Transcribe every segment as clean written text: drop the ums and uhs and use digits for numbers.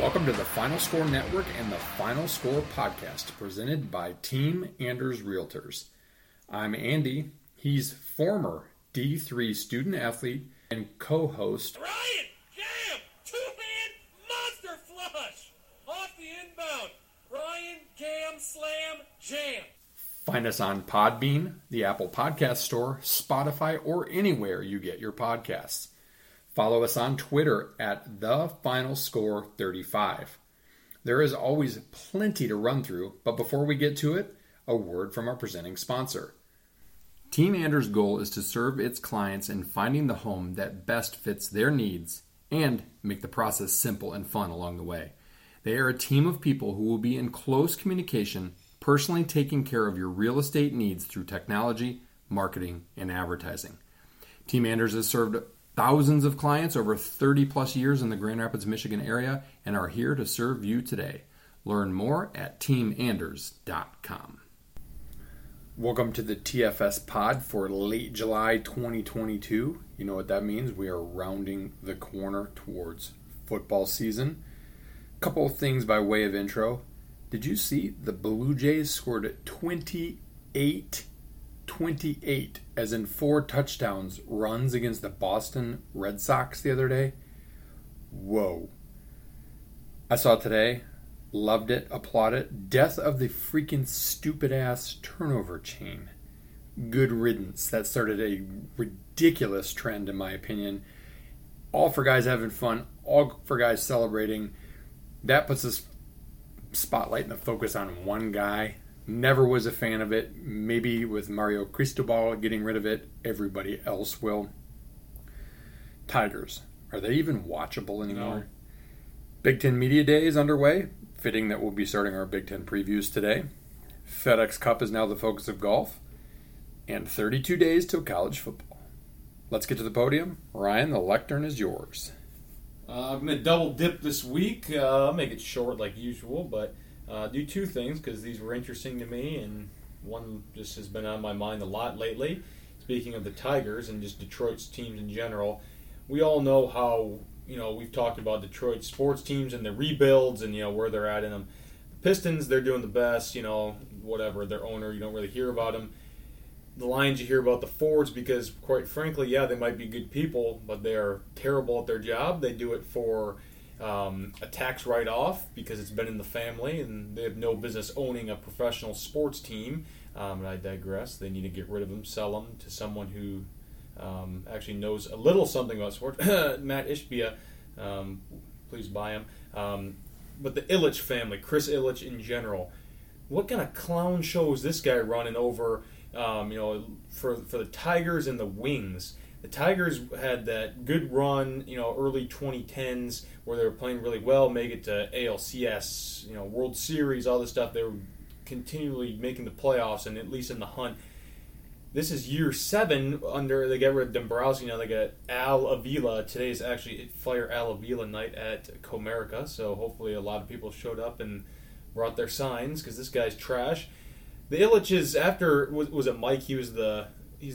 Welcome to the Final Score Network and the Final Score Podcast, presented by Team Anders Realtors. I'm Andy. He's former D3 student athlete and co-host. Ryan, jam, two-man monster flush off the inbound. Ryan, jam, slam, jam. Find us on Podbean, the Apple Podcast Store, Spotify, or anywhere you get your podcasts. Follow us on Twitter at TheFinalScore35. There is always plenty to run through, but before we get to it, a word from our presenting sponsor. Team Anders' goal is to serve its clients in finding the home that best fits their needs and make the process simple and fun along the way. They are a team of people who will be in close communication, personally taking care of your real estate needs through technology, marketing, and advertising. Team Anders has served thousands of clients over 30 plus years in the Grand Rapids, Michigan area and are here to serve you today. Learn more at teamanders.com. Welcome to the TFS pod for late July 2022. You know what that means. We are rounding the corner towards football season. A couple of things by way of intro. Did you see the Blue Jays scored 28, as in 4 touchdowns runs against the Boston Red Sox the other day? Whoa. I saw it today. Loved it. Applaud it. Death of the freaking stupid-ass turnover chain. Good riddance. That started a ridiculous trend, in my opinion. All for guys having fun. All for guys celebrating. That puts this spotlight and the focus on one guy. Never was a fan of it. Maybe with Mario Cristobal getting rid of it, everybody else will. Tigers. Are they even watchable anymore? No. Big Ten Media Day is underway. Fitting that we'll be starting our Big Ten previews today. FedEx Cup is now the focus of golf. And 32 days till college football. Let's get to the podium. Ryan, the lectern is yours. I'm going to double dip this week. I'll make it short like usual, but do two things because these were interesting to me, and one just has been on my mind a lot lately. Speaking of the Tigers and just Detroit's teams in general, we all know how, we've talked about Detroit sports teams and the rebuilds and, where they're at in them. The Pistons, they're doing the best, whatever, their owner, you don't really hear about them. The Lions, you hear about the Fords because, quite frankly, they might be good people, but they're terrible at their job. They do it for a tax write-off because it's been in the family, and they have no business owning a professional sports team. And I digress. They need to get rid of them, sell them to someone who actually knows a little something about sports. Matt Ishbia, please buy him. But the Ilitch family, Chris Ilitch in general, what kind of clown show is this guy running over? For the Tigers and the Wings. The Tigers had that good run, early 2010s where they were playing really well, make it to ALCS, World Series, all this stuff. They were continually making the playoffs and at least in the hunt. This is year 7 under, they got rid of Dombrowski, now they got Al Avila. Today is actually Fire Al Avila night at Comerica, so hopefully a lot of people showed up and brought their signs because this guy's trash. The Ilitches, after, was it Mike? He's the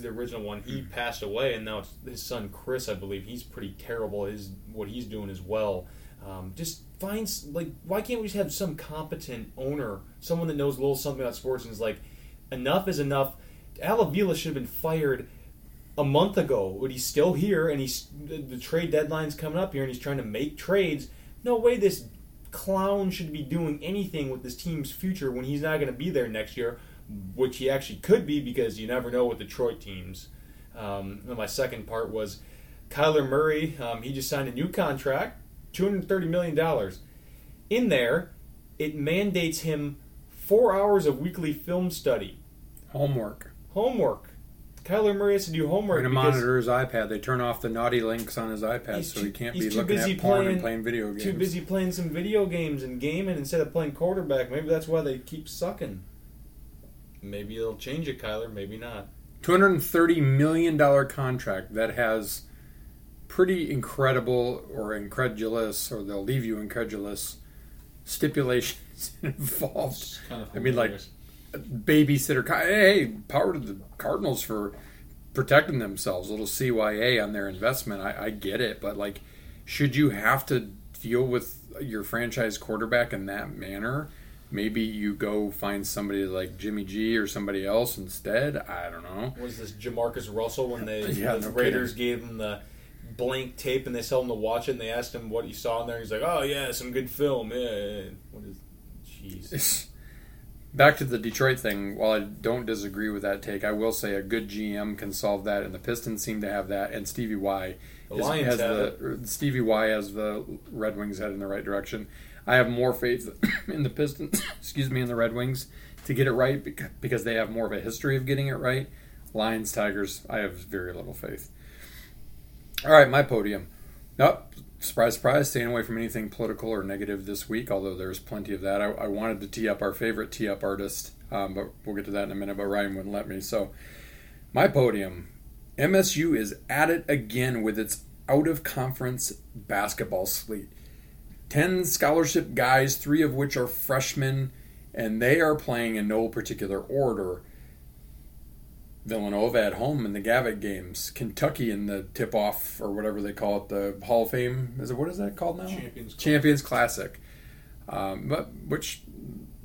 original one. He passed away, and now it's his son Chris, I believe. He's pretty terrible. What he's doing as well. Just finds, why can't we just have some competent owner, someone that knows a little something about sports, and is like, enough is enough. Al Avila should have been fired a month ago, but he's still here, and the trade deadline's coming up here, and he's trying to make trades. No way this clown should be doing anything with this team's future when he's not going to be there next year, which he actually could be because you never know with Detroit teams. And my second part was Kyler Murray. He just signed a new contract, $230 million. In there, it mandates him 4 hours of weekly film study. Homework. Kyler Murray has to do homework. They're going to monitor his iPad. They turn off the naughty links on his iPad so he can't be looking at porn and playing video games. He's too busy playing some video games and gaming instead of playing quarterback. Maybe that's why they keep sucking. Maybe it'll change it, Kyler. Maybe not. $230 million contract that has pretty incredible or incredulous, or they'll leave you incredulous, stipulations involved. Kind of babysitter. Hey, power to the Cardinals for protecting themselves. A little CYA on their investment. I get it, but should you have to deal with your franchise quarterback in that manner. Maybe you go find somebody like Jimmy G or somebody else instead. I don't know. Was this Jamarcus Russell when they Raiders gave him the blank tape and they told him to watch it and they asked him what he saw in there? He's like, oh, yeah, some good film. Yeah. What is... Jeez. Back to the Detroit thing, while I don't disagree with that take, I will say a good GM can solve that, and the Pistons seem to have that, and Stevie Y. The Lions has Stevie Y has the Red Wings head in the right direction. I have more faith in the Pistons, in the Red Wings to get it right because they have more of a history of getting it right. Lions, Tigers, I have very little faith. All right, my podium. Nope. Surprise, surprise, staying away from anything political or negative this week, although there's plenty of that. I wanted to tee up our favorite tee-up artist, but we'll get to that in a minute, but Ryan wouldn't let me. So, my podium. MSU is at it again with its out-of-conference basketball slate. 10 scholarship guys, 3 of which are freshmen, and they are playing in no particular order. Villanova at home in the Gavitt games. Kentucky in the tip-off, or whatever they call it, the Hall of Fame. What is that called now? Champions Classic. Which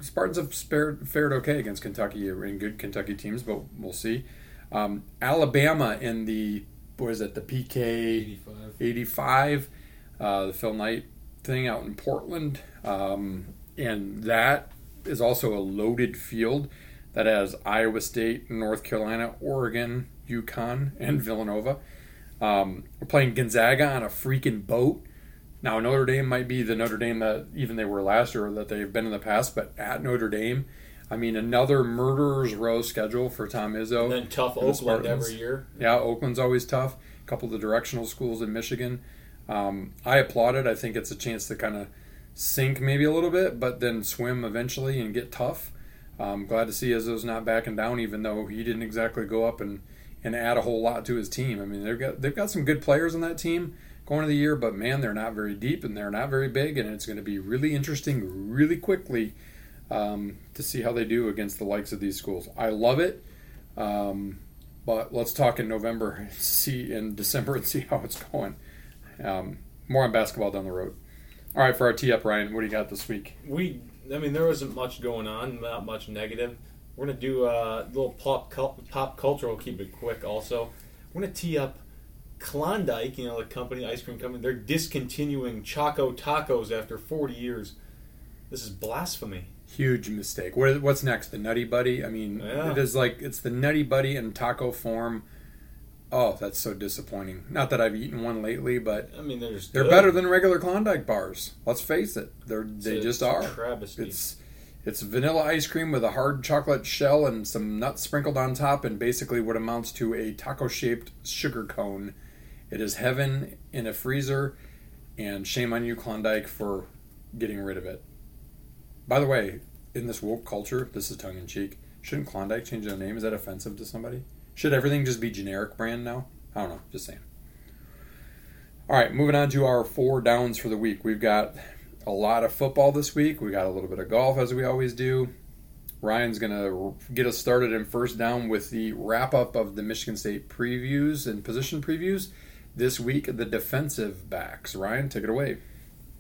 Spartans have fared okay against Kentucky, in good Kentucky teams, but we'll see. Alabama in the PK 85, the Phil Knight thing out in Portland. And that is also a loaded field. That has Iowa State, North Carolina, Oregon, UConn, and Villanova. We're playing Gonzaga on a freaking boat. Now, Notre Dame might be the Notre Dame that even they were last year or that they've been in the past, but at Notre Dame, I mean, another murderer's row schedule for Tom Izzo. And then tough and Oakland every year. Yeah, Oakland's always tough. A couple of the directional schools in Michigan. I applaud it. I think it's a chance to kind of sink maybe a little bit, but then swim eventually and get tough. I'm glad to see Izzo's not backing down, even though he didn't exactly go up and add a whole lot to his team. I mean, they've got some good players on that team going into the year, but, man, they're not very deep and they're not very big, and it's going to be really interesting really quickly to see how they do against the likes of these schools. I love it, but let's talk in November and December and see how it's going. More on basketball down the road. All right, for our tee-up, Ryan, what do you got this week? There wasn't much going on, not much negative. We're going to do a little pop culture. We'll keep it quick also. We're going to tee up Klondike, the company, ice cream company. They're discontinuing Choco Tacos after 40 years. This is blasphemy. Huge mistake. What's next, the Nutty Buddy? I mean, yeah. It is it's the Nutty Buddy in taco form. Oh, that's so disappointing. Not that I've eaten one lately, but I mean, they're better than regular Klondike bars. Let's face it, they just are. Travesty. It's vanilla ice cream with a hard chocolate shell and some nuts sprinkled on top, and basically what amounts to a taco-shaped sugar cone. It is heaven in a freezer, and shame on you, Klondike, for getting rid of it. By the way, in this woke culture, this is tongue in cheek. Shouldn't Klondike change their name? Is that offensive to somebody? Should everything just be generic brand now? I don't know. Just saying. All right, moving on to our 4 downs for the week. We've got a lot of football this week. We got a little bit of golf, as we always do. Ryan's going to get us started in first down with the wrap-up of the Michigan State previews and position previews. This week, the defensive backs. Ryan, take it away.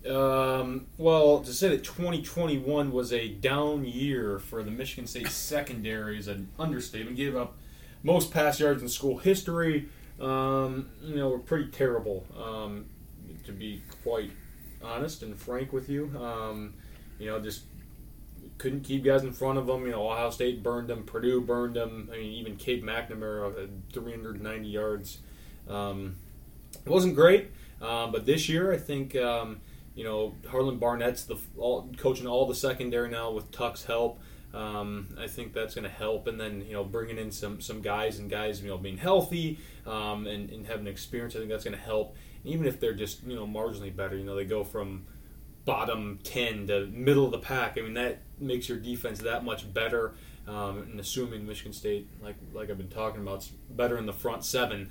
Well, to say that 2021 was a down year for the Michigan State secondary is an understatement. Gave up most pass yards in school history, were pretty terrible, to be quite honest and frank with you. Just couldn't keep guys in front of them. Ohio State burned them. Purdue burned them. I mean, even Cade McNamara had 390 yards. It wasn't great, but this year I think, Harlan Barnett's coaching all the secondary now with Tuck's help. I think that's going to help, and then bringing in some guys and guys being healthy and having experience. I think that's going to help. And even if they're just marginally better, they go from bottom 10 to middle of the pack. I mean, that makes your defense that much better. And assuming Michigan State, like I've been talking about, is better in the front 7,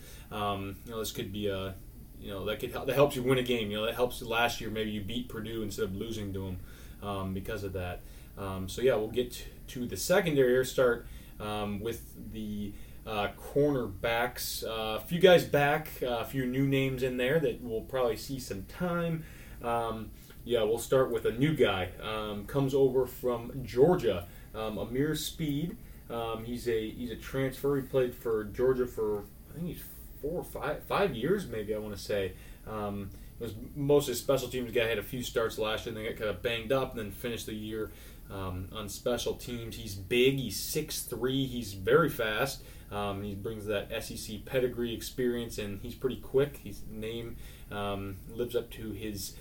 this could be a that helps you win a game. That helps last year maybe you beat Purdue instead of losing to them because of that. We'll get to the secondary here, start with the cornerbacks. A few guys back, a few new names in there that we'll probably see some time. Yeah, we'll start with a new guy. Comes over from Georgia, Amir Speed. He's a transfer. He played for Georgia for, I think he's 4 or 5 years maybe, I want to say. It was mostly special teams guy. Had a few starts last year and then got kind of banged up and then finished the year on special teams. He's big. He's 6'3". He's very fast. He brings that SEC pedigree experience, and he's pretty quick. His name lives up to his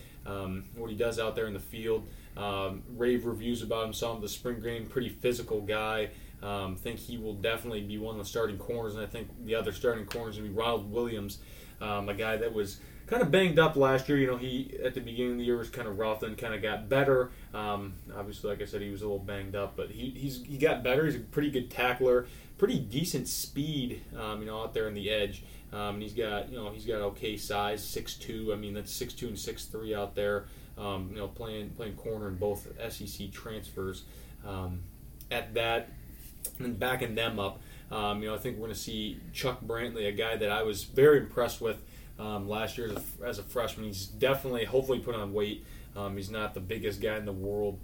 what he does out there in the field. Rave reviews about him. Saw him the spring game. Pretty physical guy. Think he will definitely be one of the starting corners, and I think the other starting corners will be Ronald Williams, a guy that was kind of banged up last year. You know, he at the beginning of the year was kind of rough, then kind of got better. Obviously, like I said, he was a little banged up, but he got better. He's a pretty good tackler, pretty decent speed, out there in the edge. He's got okay size, 6'2". I mean, that's 6'2" and 6'3" out there. Playing corner in both SEC transfers. At that, and backing them up, I think we're going to see Chuck Brantley, a guy that I was very impressed with last year as a freshman. He's definitely, hopefully, put on weight. He's not the biggest guy in the world.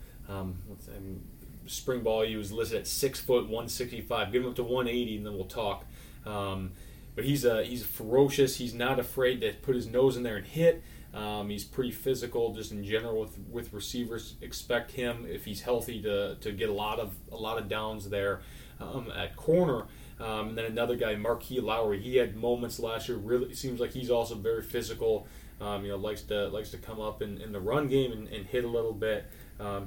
Spring ball, he was listed at 6 foot 165. Give him up to 180, and then we'll talk. But he's ferocious. He's not afraid to put his nose in there and hit. He's pretty physical, just in general with receivers. Expect him, if he's healthy, to get a lot of downs there at corner. And then another guy, Marquis Lowry. He had moments last year. Really seems like he's also very physical. Likes to come up in the run game and hit a little bit.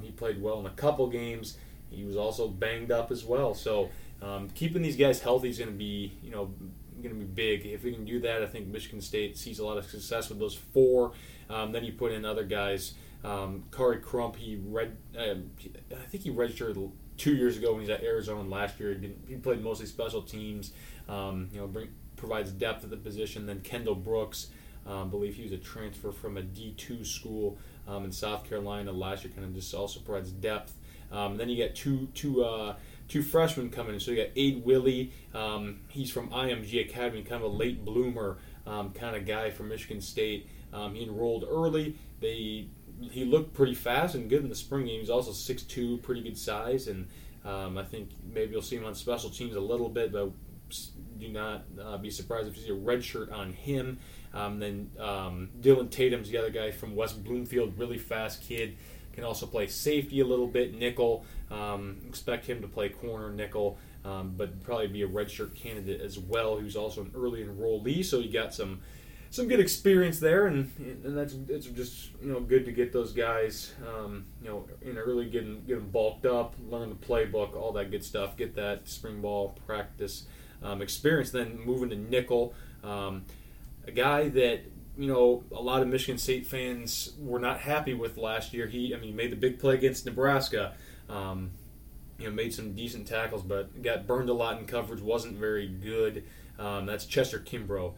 He played well in a couple games. He was also banged up as well. So keeping these guys healthy is going to be going to be big. If we can do that, I think Michigan State sees a lot of success with those four. Then you put in other guys. Kari Crump, I think he registered 2 years ago when he's at Arizona. Last year he played mostly special teams. Provides depth at the position. Then Kendall Brooks, believe he was a transfer from a D2 school in South Carolina last year. Kind of just also provides depth. Then you get two freshmen coming in. So you got Aid Willie. He's from IMG Academy, kind of a late bloomer kind of guy from Michigan State. He enrolled early. He looked pretty fast and good in the spring game. He's also 6'2", pretty good size, and I think maybe you'll see him on special teams a little bit, but do not be surprised if you see a red shirt on him. Then Dylan Tatum's the other guy from West Bloomfield, really fast kid. Can also play safety a little bit, nickel. Expect him to play corner, nickel, but probably be a redshirt candidate as well. He was also an early enrollee, so he got some good experience there, and that's it's just good to get those guys in early, get them bulked up, learn the playbook, all that good stuff, get that spring ball practice experience. Then moving to nickel, a guy that a lot of Michigan State fans were not happy with last year. He made the big play against Nebraska. Made some decent tackles, but got burned a lot in coverage. Wasn't very good. That's Chester Kimbrough.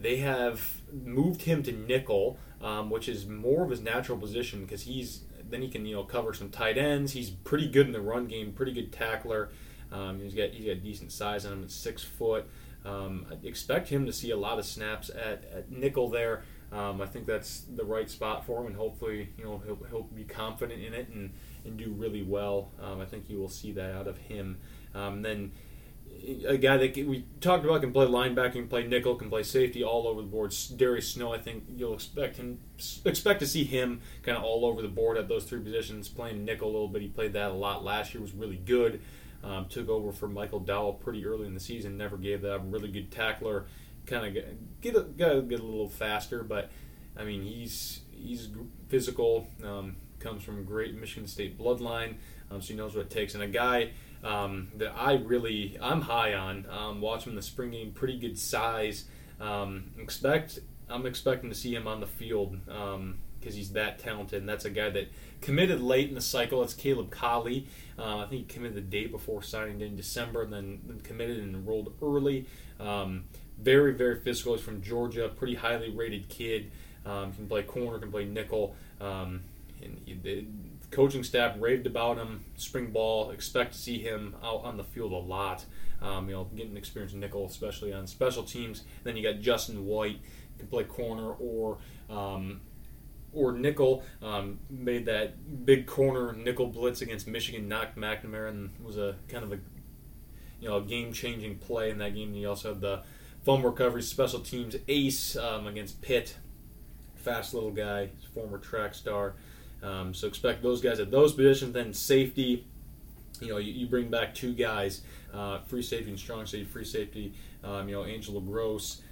They have moved him to nickel, which is more of his natural position because he can cover some tight ends. He's pretty good in the run game. Pretty good tackler. He's got decent size on him at 6 foot. I expect him to see a lot of snaps at nickel there. I think that's the right spot for him, and hopefully he'll be confident in it and do really well. I think you will see that out of him. Then a guy that we talked about can play linebacker, can play nickel, can play safety all over the board. Darius Snow, I think you'll expect to see him kind of all over the board at those three positions, playing nickel a little bit. He played that a lot last year, was really good. Took over for Michael Dowell pretty early in the season. Never gave that up. Really good tackler. Kind of got a little faster, but I mean he's physical. Comes from a great Michigan State bloodline, so he knows what it takes. And a guy that I'm high on. Watch him in the spring game. Pretty good size. I'm expecting to see him on the field because he's that talented. And that's a guy that committed late in the cycle. It's Caleb Colley. I think he committed the day before signing in December, and then committed and enrolled early. Very, very physical. He's from Georgia. Pretty highly rated kid. Can play corner, can play nickel. And the coaching staff raved about him. Spring ball, expect to see him out on the field a lot. Getting experience in nickel, especially on special teams. And then you got Justin White, can play corner or or nickel, made that big corner nickel blitz against Michigan, knocked McNamara, and was a kind of a game-changing play in that game. He also had the fumble recovery, special teams ace against Pitt. Fast little guy, former track star. So expect those guys at those positions. Then safety, you bring back two guys, free safety and strong safety. Free safety, Angelo Gross.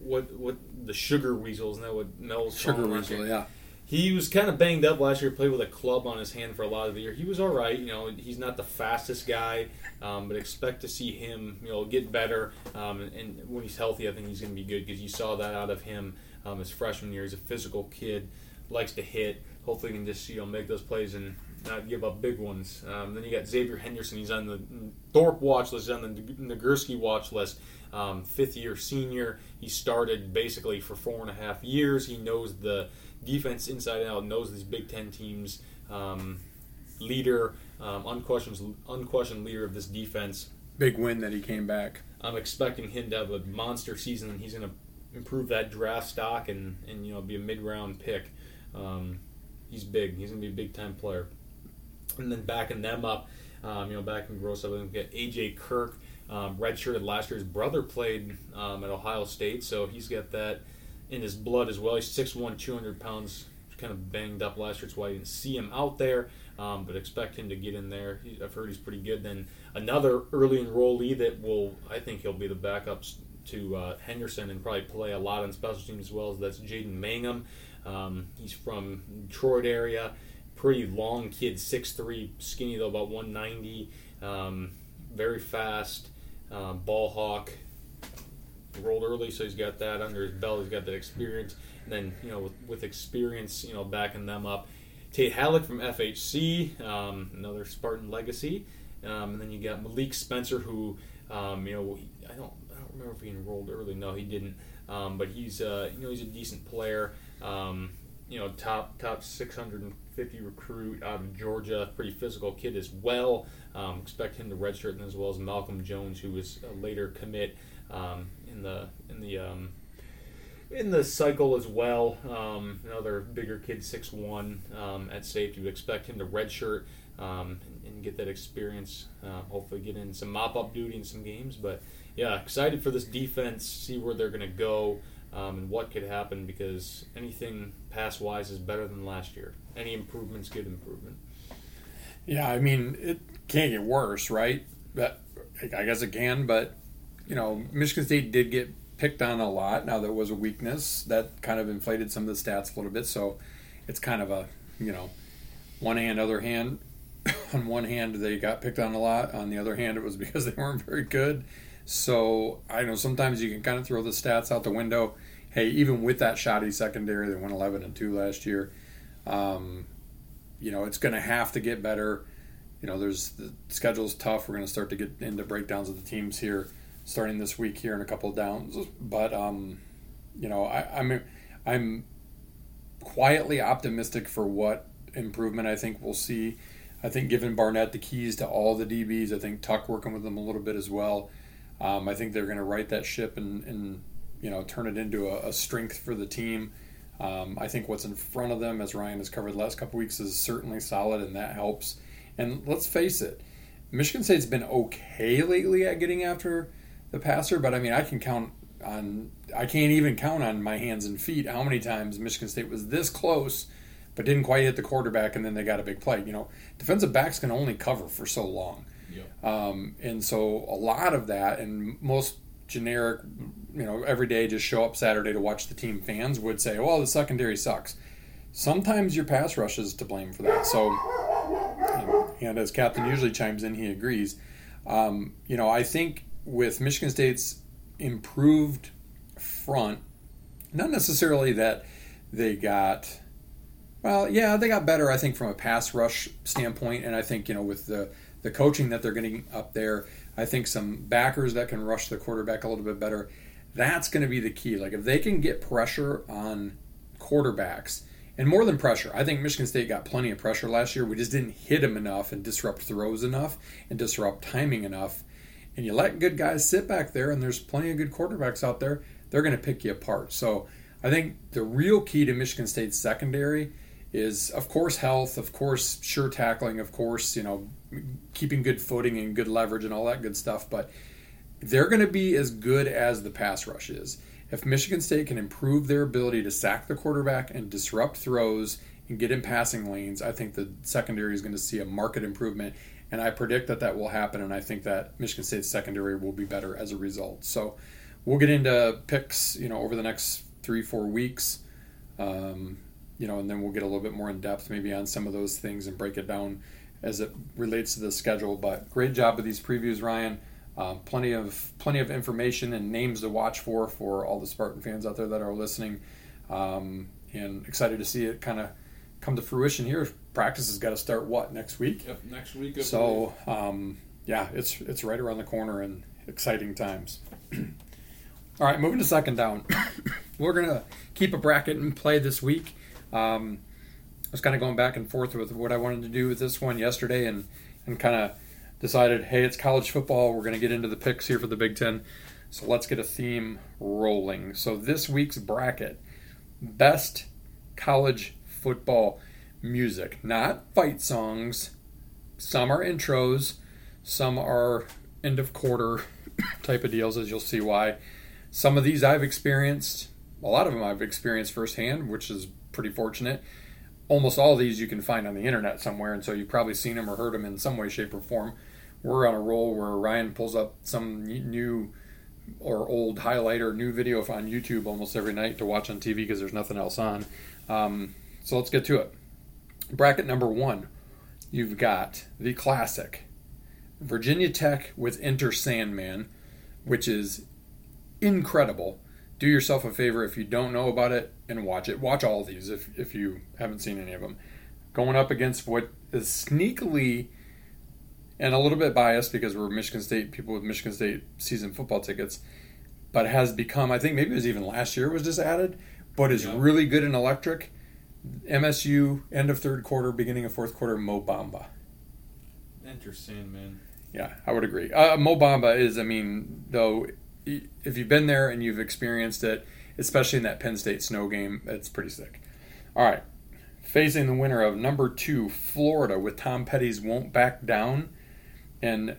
What the Sugar Weasel, isn't that what Mel's Sugar Weasel, yeah. He was kind of banged up last year, played with a club on his hand for a lot of the year. He was all right. He's not the fastest guy, but expect to see him get better. And when he's healthy, I think he's going to be good because you saw that out of him his freshman year. He's a physical kid, likes to hit. Hopefully he can just make those plays and not give up big ones. Then you got Xavier Henderson. He's on the Thorpe watch list. He's on the Nagurski watch list. Fifth-year senior. He started basically for 4.5 years. He knows the defense inside and out, knows these Big Ten teams, leader, unquestioned leader of this defense. Big win that he came back. I'm expecting him to have a monster season, and he's going to improve that draft stock and be a mid-round pick. He's big. He's going to be a big-time player. And then backing them up, backing Gross up, we got A.J. Kirk, redshirted last year. His brother played at Ohio State, so he's got that in his blood as well. He's 6'1", 200 pounds, kind of banged up last year. That's why you didn't see him out there, but expect him to get in there. I've heard he's pretty good. Then another early enrollee I think he'll be the backup to Henderson and probably play a lot on special teams as well. So that's Jaden Mangum. He's from Detroit area. Pretty long kid, 6'3", skinny though, about 190. Very fast, ball hawk. Rolled early, so he's got that under his belt. He's got that experience. And then, with experience, backing them up. Tate Halleck from FHC, another Spartan legacy. And then you got Malik Spencer, who, I don't remember if he enrolled early. No, he didn't. But he's a decent player. Top 650 recruit out of Georgia. Pretty physical kid as well. Expect him to redshirt, and as well as Malcolm Jones, who was a later commit in the cycle as well. Another bigger kid, 6'1", at safety. We expect him to redshirt and get that experience. Hopefully, get in some mop-up duty in some games. But yeah, excited for this defense. See where they're going to go. And what could happen, because anything pass-wise is better than last year. Any improvement's good improvement. Yeah, I mean, it can't get worse, right? But I guess it can, but, Michigan State did get picked on a lot. Now, there was a weakness. That kind of inflated some of the stats a little bit, so it's kind of a, one hand, other hand. On one hand, they got picked on a lot. On the other hand, it was because they weren't very good. So, I know sometimes you can kind of throw the stats out the window. Hey, even with that shoddy secondary, they went 11-2 last year. It's going to have to get better. There's the schedule's tough. We're going to start to get into breakdowns of the teams here, starting this week here in a couple of downs. But, I'm quietly optimistic for what improvement I think we'll see. I think giving Barnett the keys to all the DBs, I think Tuck working with them a little bit as well. I think they're going to right that ship and turn it into a strength for the team. I think what's in front of them, as Ryan has covered the last couple weeks, is certainly solid, and that helps. And let's face it, Michigan State's been okay lately at getting after the passer, but I mean, I can't even count on my hands and feet how many times Michigan State was this close but didn't quite hit the quarterback, and then they got a big play. Defensive backs can only cover for so long. Yep. And so a lot of that, and most generic, every day just show up Saturday to watch the team fans would say, well, the secondary sucks. Sometimes your pass rush is to blame for that. So, and as Captain usually chimes in, he agrees. I think with Michigan State's improved front, not necessarily that they got, well, yeah, they got better, I think, from a pass rush standpoint. And I think, with the coaching that they're getting up there, I think some backers that can rush the quarterback a little bit better, that's going to be the key. Like, if they can get pressure on quarterbacks, and more than pressure, I think Michigan State got plenty of pressure last year. We just didn't hit them enough and disrupt throws enough and disrupt timing enough. And you let good guys sit back there, and there's plenty of good quarterbacks out there, they're going to pick you apart. So I think the real key to Michigan State's secondary is, of course, health, of course, sure tackling, of course, you know, keeping good footing and good leverage and all that good stuff. But they're going to be as good as the pass rush is. If Michigan State can improve their ability to sack the quarterback and disrupt throws and get in passing lanes, I think the secondary is going to see a marked improvement. And I predict that that will happen. And I think that Michigan State's secondary will be better as a result. So we'll get into picks, you know, over the next 3-4 weeks. You know, and then we'll get a little bit more in depth maybe on some of those things and break it down as it relates to the schedule. But great job with these previews, Ryan. Plenty of information and names to watch for all the Spartan fans out there that are listening. And excited to see it kind of come to fruition here. Practice has got to start, what, next week? Yep, next week. So, yeah, it's right around the corner and exciting times. All right, moving to second down. We're going to keep a bracket in play this week. I was kind of going back and forth with what I wanted to do with this one yesterday and kind of decided, hey, it's college football. We're going to get into the picks here for the Big Ten. So let's get a theme rolling. So this week's bracket, best college football music. Not fight songs. Some are intros. Some are end of quarter type of deals, as you'll see why. Some of these I've experienced. A lot of them I've experienced firsthand, which is pretty fortunate. Almost all of these you can find on the internet somewhere, and so you've probably seen them or heard them in some way, shape, or form. We're on a roll where Ryan pulls up some new or old highlight or new video on YouTube almost every night to watch on TV because there's nothing else on. So let's get to it. Bracket number one, you've got the classic Virginia Tech with Enter Sandman, which is incredible. Do yourself a favor if you don't know about it and watch it. Watch all of these if you haven't seen any of them. Going up against what is sneakily and a little bit biased because we're Michigan State people with Michigan State season football tickets, but has become, I think maybe it was even last year was just added, but is really good and electric. MSU, end of third quarter, beginning of fourth quarter, Mo Bamba. Interesting, man. Yeah, I would agree. Mo Bamba is, I mean, though, if you've been there and you've experienced it, especially in that Penn State snow game, it's pretty sick. All right. Facing the winner of number two, Florida, with Tom Petty's Won't Back Down. And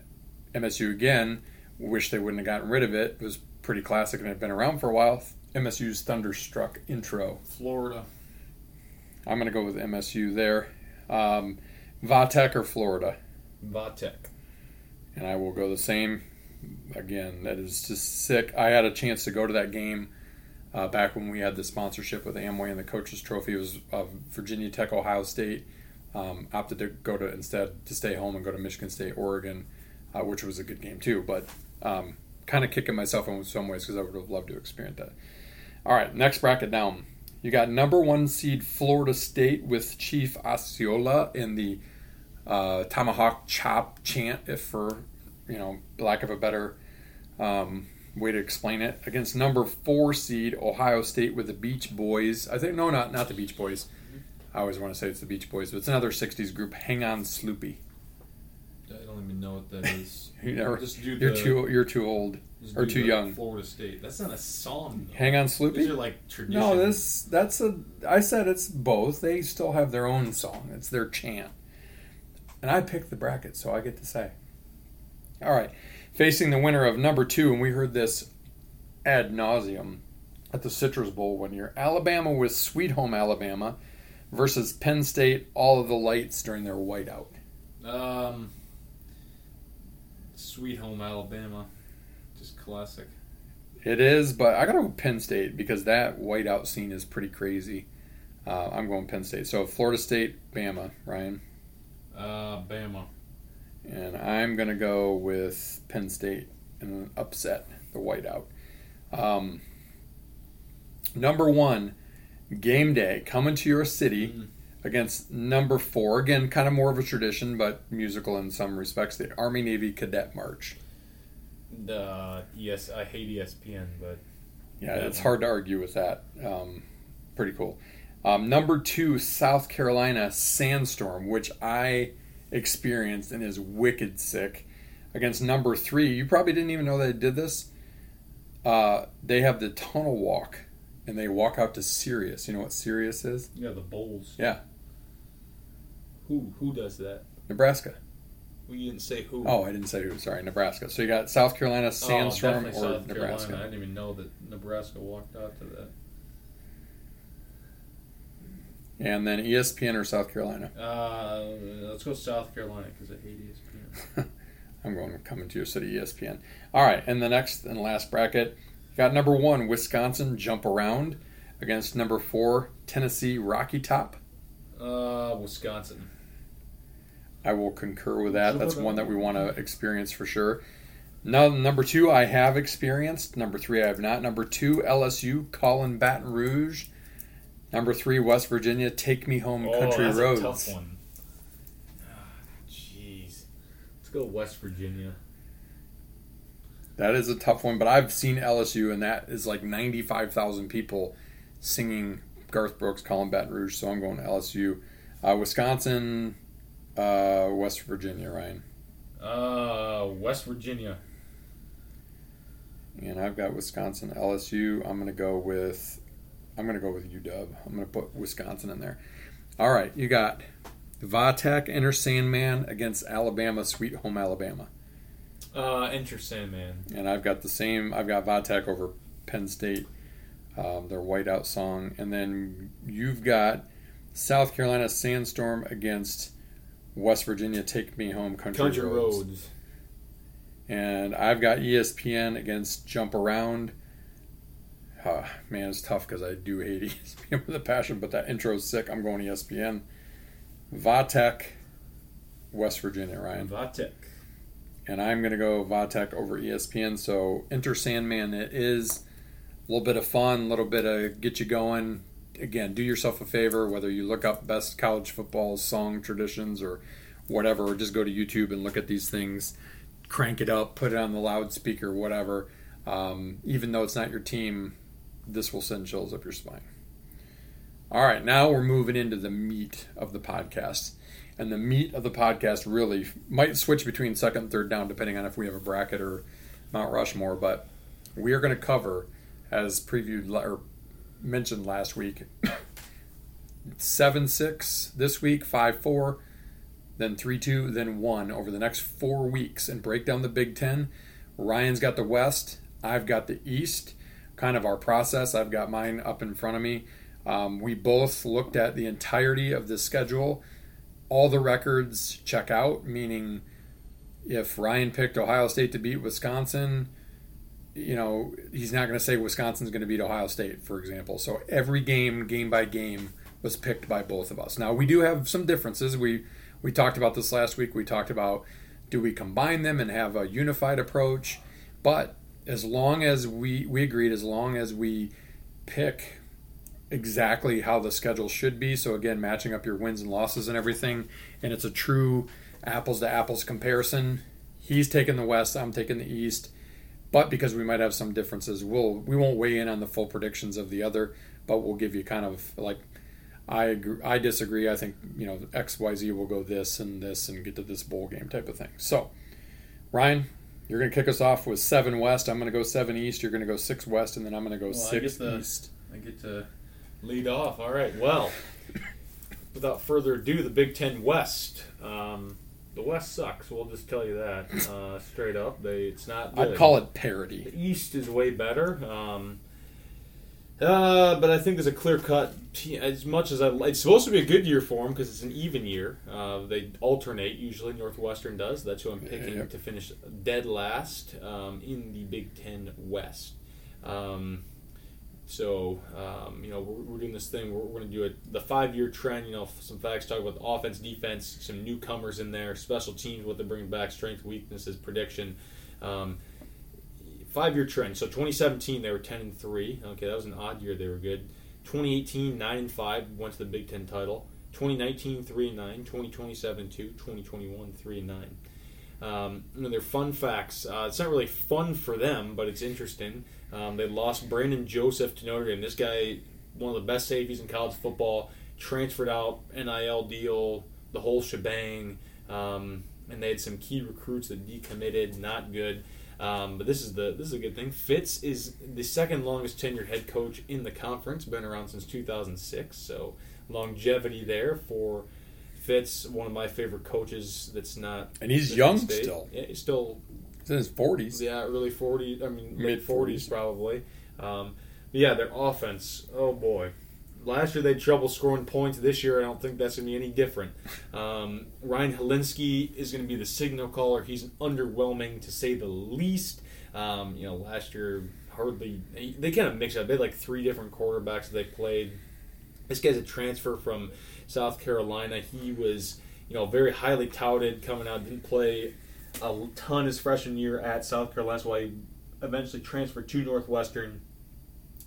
MSU, again, wish they wouldn't have gotten rid of it. It was pretty classic and had been around for a while. MSU's Thunderstruck intro. Florida. I'm going to go with MSU there. Vatech or Florida? Vatech. And I will go the same. Again, that is just sick. I had a chance to go to that game back when we had the sponsorship with Amway and the Coach's Trophy. It was Virginia Tech, Ohio State. Opted to go to, instead, to stay home and go to Michigan State, Oregon, which was a good game too. But kind of kicking myself in some ways because I would have loved to experience that. All right, next bracket down. You got number one seed Florida State with Chief Osceola in the tomahawk chop chant, if for... you know, lack of a better way to explain it, against number four seed Ohio State with the Beach Boys. I think, no, not the Beach Boys. I always want to say it's the Beach Boys, but it's another 60s group, Hang On Sloopy. I don't even know what that is. You're too old or too young. Florida State. That's not a song, though. Hang On Sloopy? These are like tradition. No, I said it's both. They still have their own song. It's their chant. And I picked the bracket, so I get to say. All right, facing the winner of number two, and we heard this ad nauseum at the Citrus Bowl one year. Alabama with Sweet Home Alabama versus Penn State, All of the Lights during their whiteout. Sweet Home Alabama, just classic. It is, but I got to go Penn State because that whiteout scene is pretty crazy. I'm going Penn State. So Florida State, Bama, Ryan. Bama. And I'm going to go with Penn State in an upset, the whiteout. Number one, game day, coming to your city against number four. Again, kind of more of a tradition, but musical in some respects, the Army-Navy Cadet March. Yes, I hate ESPN, but... yeah, it's hard to argue with that. Pretty cool. Number two, South Carolina Sandstorm, which I... experienced and is wicked sick, against number three. You probably didn't even know they did this. They have the tunnel walk and they walk out to Sirius. You know what Sirius is? Yeah, the bowls. Yeah. Who does that? Nebraska. Well, you didn't say who. Oh, I didn't say who. Sorry, Nebraska. So you got South Carolina, Sandstorm, or South Nebraska. Carolina. I didn't even know that Nebraska walked out to that. And then ESPN or South Carolina? Let's go South Carolina because I hate ESPN. I'm going to Coming to Your City, ESPN. All right, and the next and last bracket, got number 1, Wisconsin, Jump Around, against number 4, Tennessee, Rocky Top. Wisconsin. I will concur with that. That's one that we want to experience for sure. Now, number 2, I have experienced. Number 3, I have not. Number 2, LSU, Colin Baton Rouge. Number 3, West Virginia, Take Me Home, Country Roads. Oh, that's a tough one. Jeez. Let's go West Virginia. That is a tough one, but I've seen LSU, and that is like 95,000 people singing Garth Brooks, Colin Baton Rouge, so I'm going to LSU. Wisconsin, West Virginia, Ryan. West Virginia. And I've got Wisconsin, LSU. I'm going to go with UW. I'm going to put Wisconsin in there. All right, you got Vatek, Enter Sandman, against Alabama, Sweet Home Alabama. Enter Sandman. And I've got the same. I've got Vatek over Penn State, their whiteout song. And then you've got South Carolina, Sandstorm, against West Virginia, Take Me Home, Country Roads. And I've got ESPN against Jump Around. Man, it's tough because I do hate ESPN with a passion, but that intro's sick. I'm going ESPN. Vatek, West Virginia, Ryan. Vatek. And I'm going to go Vatek over ESPN. So Enter Sandman, it is a little bit of fun, a little bit of get you going. Again, do yourself a favor, whether you look up best college football song traditions or whatever, or just go to YouTube and look at these things, crank it up, put it on the loudspeaker, whatever. Even though it's not your team, this will send chills up your spine. All right, now we're moving into the meat of the podcast. And the meat of the podcast really might switch between second and third down, depending on if we have a bracket or Mount Rushmore. But we are going to cover, as previewed or mentioned last week, 7-6 this week, 5-4, then 3-2, then 1 over the next 4 weeks, and break down the Big Ten. Ryan's got the West. I've got the East, kind of our process. I've got mine up in front of me. We both looked at the entirety of the schedule. All the records check out, meaning if Ryan picked Ohio State to beat Wisconsin, you know, he's not going to say Wisconsin's going to beat Ohio State, for example. So every game by game, was picked by both of us. Now, we do have some differences. We talked about this last week. We talked about, do we combine them and have a unified approach? But as long as we agreed, as long as we pick exactly how the schedule should be, so again, matching up your wins and losses and everything, and it's a true apples-to-apples comparison, he's taking the West, I'm taking the East, but because we might have some differences, we won't weigh in on the full predictions of the other, but we'll give you kind of like, I agree, I disagree, I think, you know, XYZ will go this and get to this bowl game type of thing. So, Ryan, you're going to kick us off with 7 West. I'm going to go 7 East. You're going to go 6 West, and then I'm going to go 6 East. I get to lead off. All right. Well, without further ado, the Big Ten West. The West sucks. We'll just tell you that straight up. It's not good. I'd call it parody. The East is way better. But I think there's a clear-cut, as much as it's supposed to be a good year for them because it's an even year. They alternate, usually Northwestern does. That's who I'm picking to finish dead last in the Big Ten West. You know, we're doing this thing. We're going to do the 5-year trend, you know, some facts, talk about offense, defense, some newcomers in there, special teams, what they're bringing back, strength, weaknesses, prediction. 5-year trend. So 2017 they were 10-3. Okay, that was an odd year. They were good. 2018 9-5 went to the Big Ten title. 2019 3-9. 2020 7-2. 2021 3-9. You know, they're fun facts. It's not really fun for them, but it's interesting. They lost Brandon Joseph to Notre Dame. This guy, one of the best safeties in college football, transferred out, NIL deal, the whole shebang. And they had some key recruits that decommitted. Not good. But this is a good thing. Fitz is the second longest tenured head coach in the conference, been around since 2006, so longevity there for Fitz, one of my favorite coaches that's not... And he's young still. Yeah, he's still... He's in his 40s. Yeah, early 40s, I mean, mid 40s probably. But yeah, their offense, oh boy. Last year they had trouble scoring points. This year I don't think that's going to be any different. Ryan Helinski is going to be the signal caller. He's underwhelming to say the least. Last year hardly... They kind of mixed up. They had like three different quarterbacks that they played. This guy's a transfer from South Carolina. He was, very highly touted coming out. Didn't play a ton his freshman year at South Carolina. That's why he eventually transferred to Northwestern.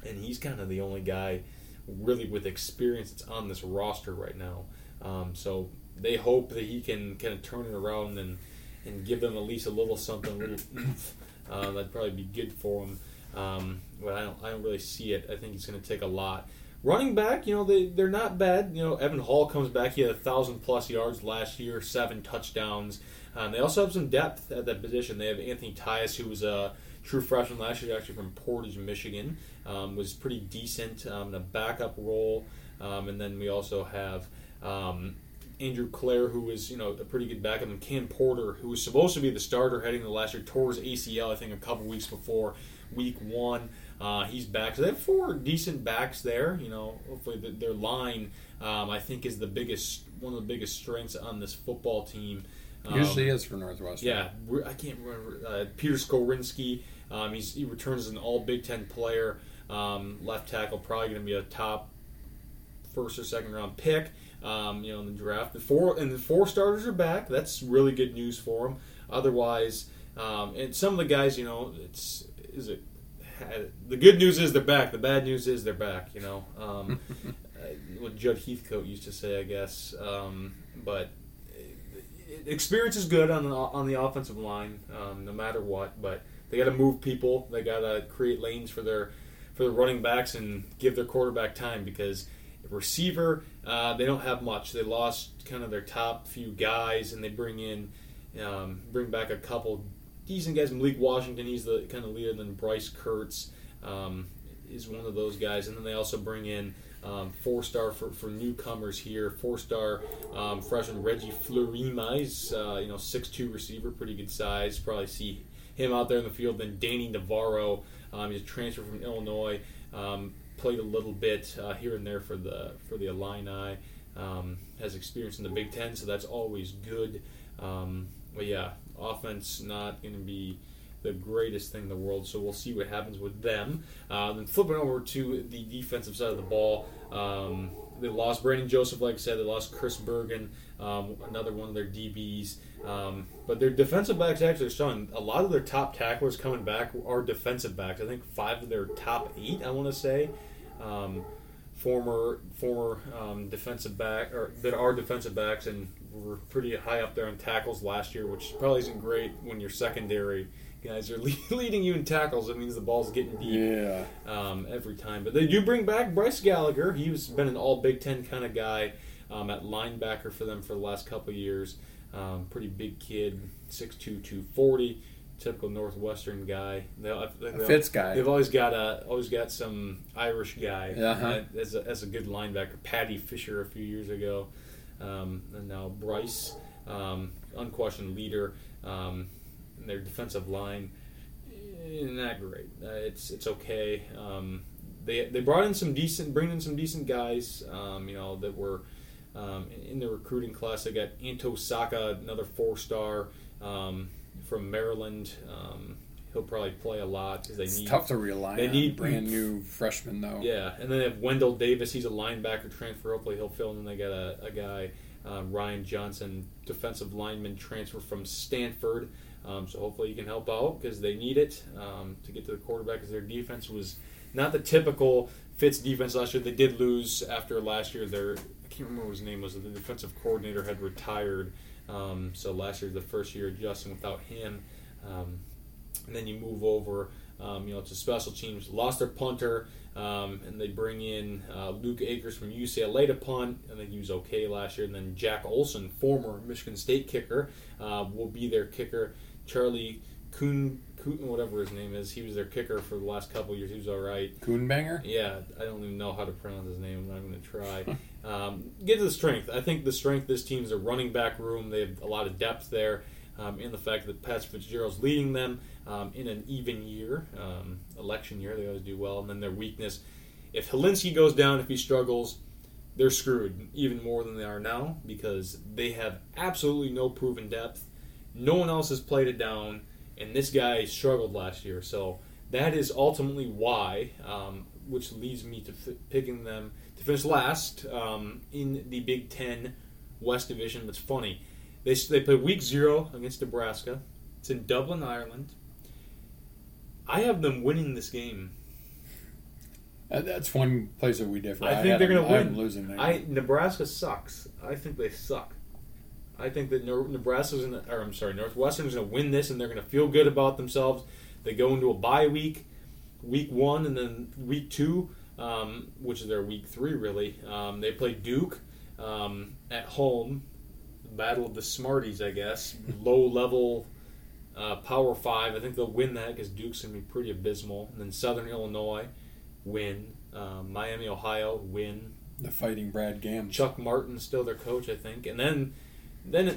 And he's kind of the only guy really with experience that's on this roster right now. So they hope that he can kind of turn it around and give them at least a little something, a little oomph. That'd probably be good for him. But I don't really see it. I think it's going to take a lot. Running back, they're not bad. Evan Hall comes back. He had 1,000-plus yards last year, 7 touchdowns. They also have some depth at that position. They have Anthony Tyus, who was a true freshman last year, actually from Portage, Michigan. Was pretty decent in a backup role. And then we also have Andrew Clare, who was a pretty good backup, and Cam Porter, who was supposed to be the starter heading into last year, tore his ACL, I think, a couple weeks before Week 1. He's back. So they have 4 decent backs there. Hopefully their line, I think, is the biggest, one of the biggest strengths on this football team. Usually is for Northwestern. Yeah, I can't remember. Peter Skorinski, he returns as an all Big Ten player. Left tackle, probably going to be a top first or second round pick. In the draft, the four starters are back. That's really good news for them. Otherwise, and some of the guys, the good news is they're back. The bad news is they're back, what Judd Heathcote used to say, I guess. But experience is good on the offensive line, no matter what. But they got to move people. They got to create lanes for their running backs and give their quarterback time, because receiver, they don't have much. They lost kind of their top few guys, and they bring back a couple decent guys. Malik Washington, he's the kind of leader. Then Bryce Kurtz is one of those guys. And then they also bring in four-star for newcomers here. Four-star freshman Reggie Fleurima. He's 6'2" receiver, pretty good size. Probably see him out there in the field. Then Danny Navarro, he's a transfer from Illinois. Played a little bit here and there for the Illini. Has experience in the Big Ten, so that's always good. But yeah, offense not going to be the greatest thing in the world, so we'll see what happens with them. Then flipping over to the defensive side of the ball, they lost Brandon Joseph, like I said. They lost Chris Bergen, another one of their DBs. But their defensive backs actually are strong. A lot of their top tacklers coming back are defensive backs. I think 5 of their top 8, I want to say, former defensive back, or that are defensive backs, and were pretty high up there in tackles last year, which probably isn't great when your secondary guys are leading you in tackles. It means the ball's getting deep every time. But they do bring back Bryce Gallagher. He's been an all Big Ten kind of guy at linebacker for them for the last couple of years. Pretty big kid, 6'2", 240. Typical Northwestern guy. Fitz guy. They've always got some Irish guy as a good linebacker. Patty Fisher a few years ago, and now Bryce, unquestioned leader. Their defensive line, not great. It's okay. They bring in some decent guys. That were in the recruiting class. They got Anto Saka, another 4-star. From Maryland, he'll probably play a lot because it's tough to rely on brand new freshmen, though. Yeah, and then they have Wendell Davis. He's a linebacker transfer. Hopefully he'll fill in. They got a guy, Ryan Johnson, defensive lineman transfer from Stanford. So hopefully he can help out because they need it to get to the quarterback, because their defense was not the typical Fitz defense last year. They did lose after last year. I can't remember what his name was. The defensive coordinator had retired. So last year, the first year adjusting without him, and then you move over, to special teams. Lost their punter, and they bring in Luke Akers from UCLA to punt, and then he was okay last year. And then Jack Olson, former Michigan State kicker, will be their kicker. Charlie Kuhn Cooten, whatever his name is, he was their kicker for the last couple of years. He was all right. Cootenbanger? Yeah, I don't even know how to pronounce his name. I'm not going to try. Get to the strength. I think the strength of this team is a running back room. They have a lot of depth there, and the fact that Pat Fitzgerald's leading them in an even year, election year. They always do well. And then their weakness, if Helinski goes down, if he struggles, they're screwed even more than they are now because they have absolutely no proven depth. No one else has played it down, and this guy struggled last year. So that is ultimately why, which leads me to picking them to finish last in the Big Ten West Division. That's funny. They play Week 0 against Nebraska. It's in Dublin, Ireland. I have them winning this game. That's one place that we differ. I think they're going to win. I'm losing there. Nebraska sucks. I think they suck. I think that Northwestern's going to win this, and they're going to feel good about themselves. They go into a bye week, Week 1, and then Week 2, which is their Week 3, really. They play Duke at home, the Battle of the Smarties, I guess, low-level Power 5. I think they'll win that because Duke's going to be pretty abysmal. And then Southern Illinois, win. Miami, Ohio, win. The Fighting Brad Gams. Chuck Martin's still their coach, I think. And Then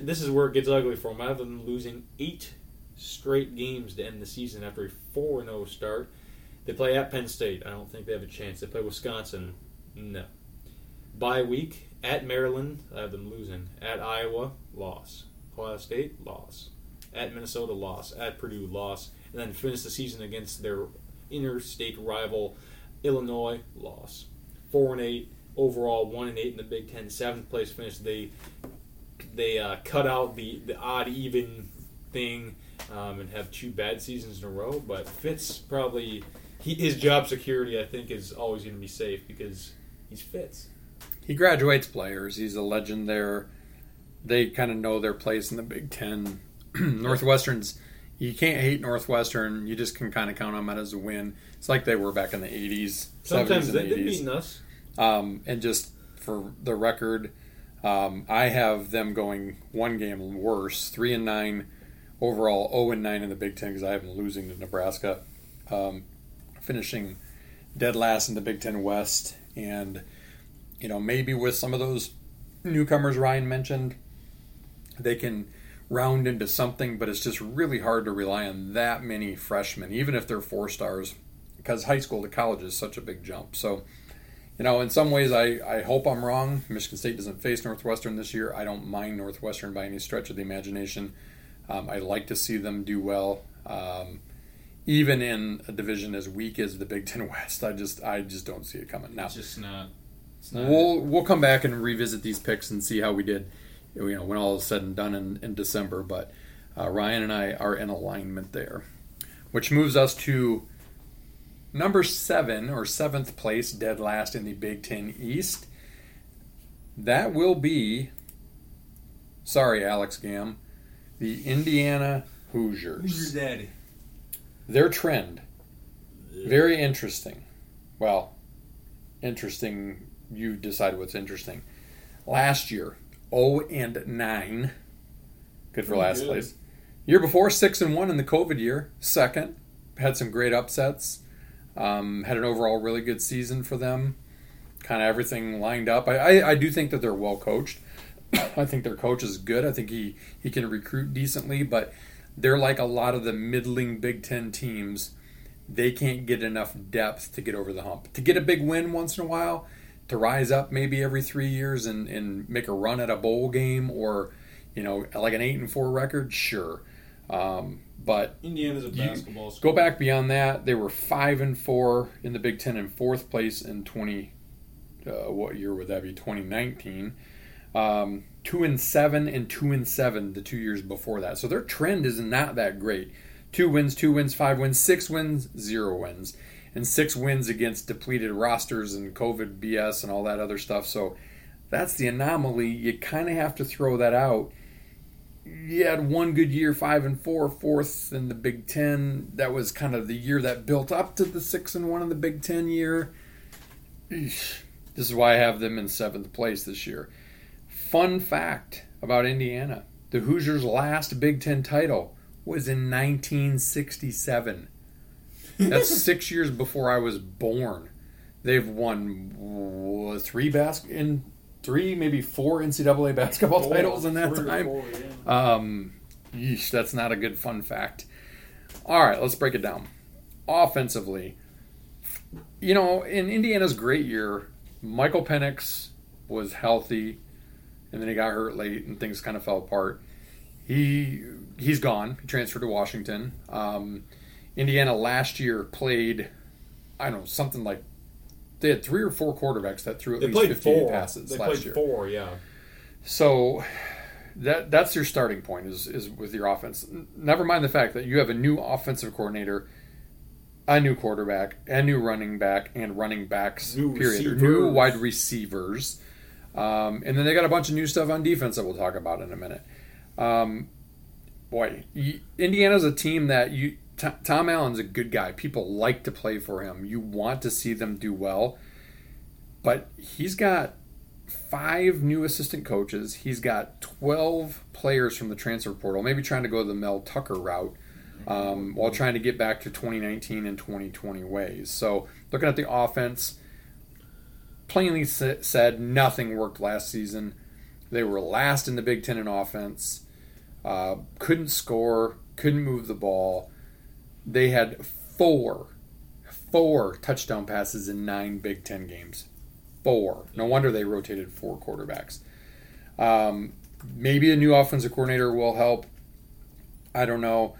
this is where it gets ugly for them. I have them losing 8 straight games to end the season after a 4-0 start. They play at Penn State. I don't think they have a chance. They play Wisconsin. No. Bye week. At Maryland, I have them losing. At Iowa, loss. Ohio State, loss. At Minnesota, loss. At Purdue, loss. And then finish the season against their interstate rival, Illinois, loss. 4-8. Overall, 1-8 in the Big Ten. 7th place finish. They cut out the odd even thing and have 2 bad seasons in a row. But Fitz probably his job security, I think, is always going to be safe because he's Fitz. He graduates players. He's a legend there. They kind of know their place in the Big Ten. Northwestern's, you can't hate Northwestern. You just can kind of count on them as a win. It's like they were back in the 80s, sometimes 70s, and 80s. Sometimes they've beaten us. And just for the record, I have them going one game worse, 3-9 overall, 0-9 in the Big Ten because I have them losing to Nebraska, finishing dead last in the Big Ten West, and maybe with some of those newcomers Ryan mentioned, they can round into something, but it's just really hard to rely on that many freshmen, even if they're 4 stars, because high school to college is such a big jump. So. In some ways, I hope I'm wrong. Michigan State doesn't face Northwestern this year. I don't mind Northwestern by any stretch of the imagination. I like to see them do well, even in a division as weak as the Big Ten West. I just don't see it coming now. It's just not. We'll come back and revisit these picks and see how we did. When all is said and done in December. But Ryan and I are in alignment there, which moves us to. Number 7, or 7th place, dead last in the Big Ten East. That will be, sorry Alex Gam, the Indiana Hoosiers. Who's your daddy? Their trend, very interesting. Well, interesting, you decide what's interesting. Last year, 0-9, good for last place. Year before, 6-1 in the COVID year, second. Had some great upsets. Had an overall really good season for them. Kind of everything lined up. I do think that they're well coached. I think their coach is good. I think he can recruit decently, but they're like a lot of the middling Big Ten teams. They can't get enough depth to get over the hump. To get a big win once in a while, to rise up maybe every 3 years and make a run at a bowl game or, like an 8-4 record, sure. But Indiana's a basketball school. Go back beyond that. They were 5-4 in the Big Ten in 4th place in what year would that be? 2019. 2-7 and 2-7 the 2 years before that. So their trend is not that great. 2 wins, 5 wins, 6 wins, 0 wins, and 6 wins against depleted rosters and COVID BS and all that other stuff. So that's the anomaly. You kind of have to throw that out. You had one good year, 5-4, 4th in the Big Ten. That was kind of the year that built up to the 6-1 in the Big Ten year. This is why I have them in 7th place this year. Fun fact about Indiana. The Hoosiers' last Big Ten title was in 1967. That's 6 years before I was born. They've won three, maybe four NCAA basketball titles in that time. Four, yeah. Yeesh, that's not a good fun fact. All right, let's break it down. Offensively, you know, in Indiana's great year, Michael Penix was healthy, and then he got hurt late, and things kind of fell apart. He's gone. He transferred to Washington. Indiana last year played, I don't know, something like they had three or four quarterbacks that threw at least 15 passes last year. They played four, yeah. So that's your starting point is with your offense. Never mind the fact that you have a new offensive coordinator, a new quarterback, a new running back, and running backs, period. New wide receivers. And then they got a bunch of new stuff on defense that we'll talk about in a minute. Indiana's a team that Tom Allen's a good guy. People like to play for him. You want to see them do well. But he's got 5 new assistant coaches. He's got 12 players from the transfer portal, maybe trying to go the Mel Tucker route while trying to get back to 2019 and 2020 ways. So looking at the offense, plainly said, nothing worked last season. They were last in the Big Ten in offense. Couldn't score. Couldn't move the ball. They had four touchdown passes in 9 Big Ten games. 4. No wonder they rotated 4 quarterbacks. Maybe a new offensive coordinator will help. I don't know.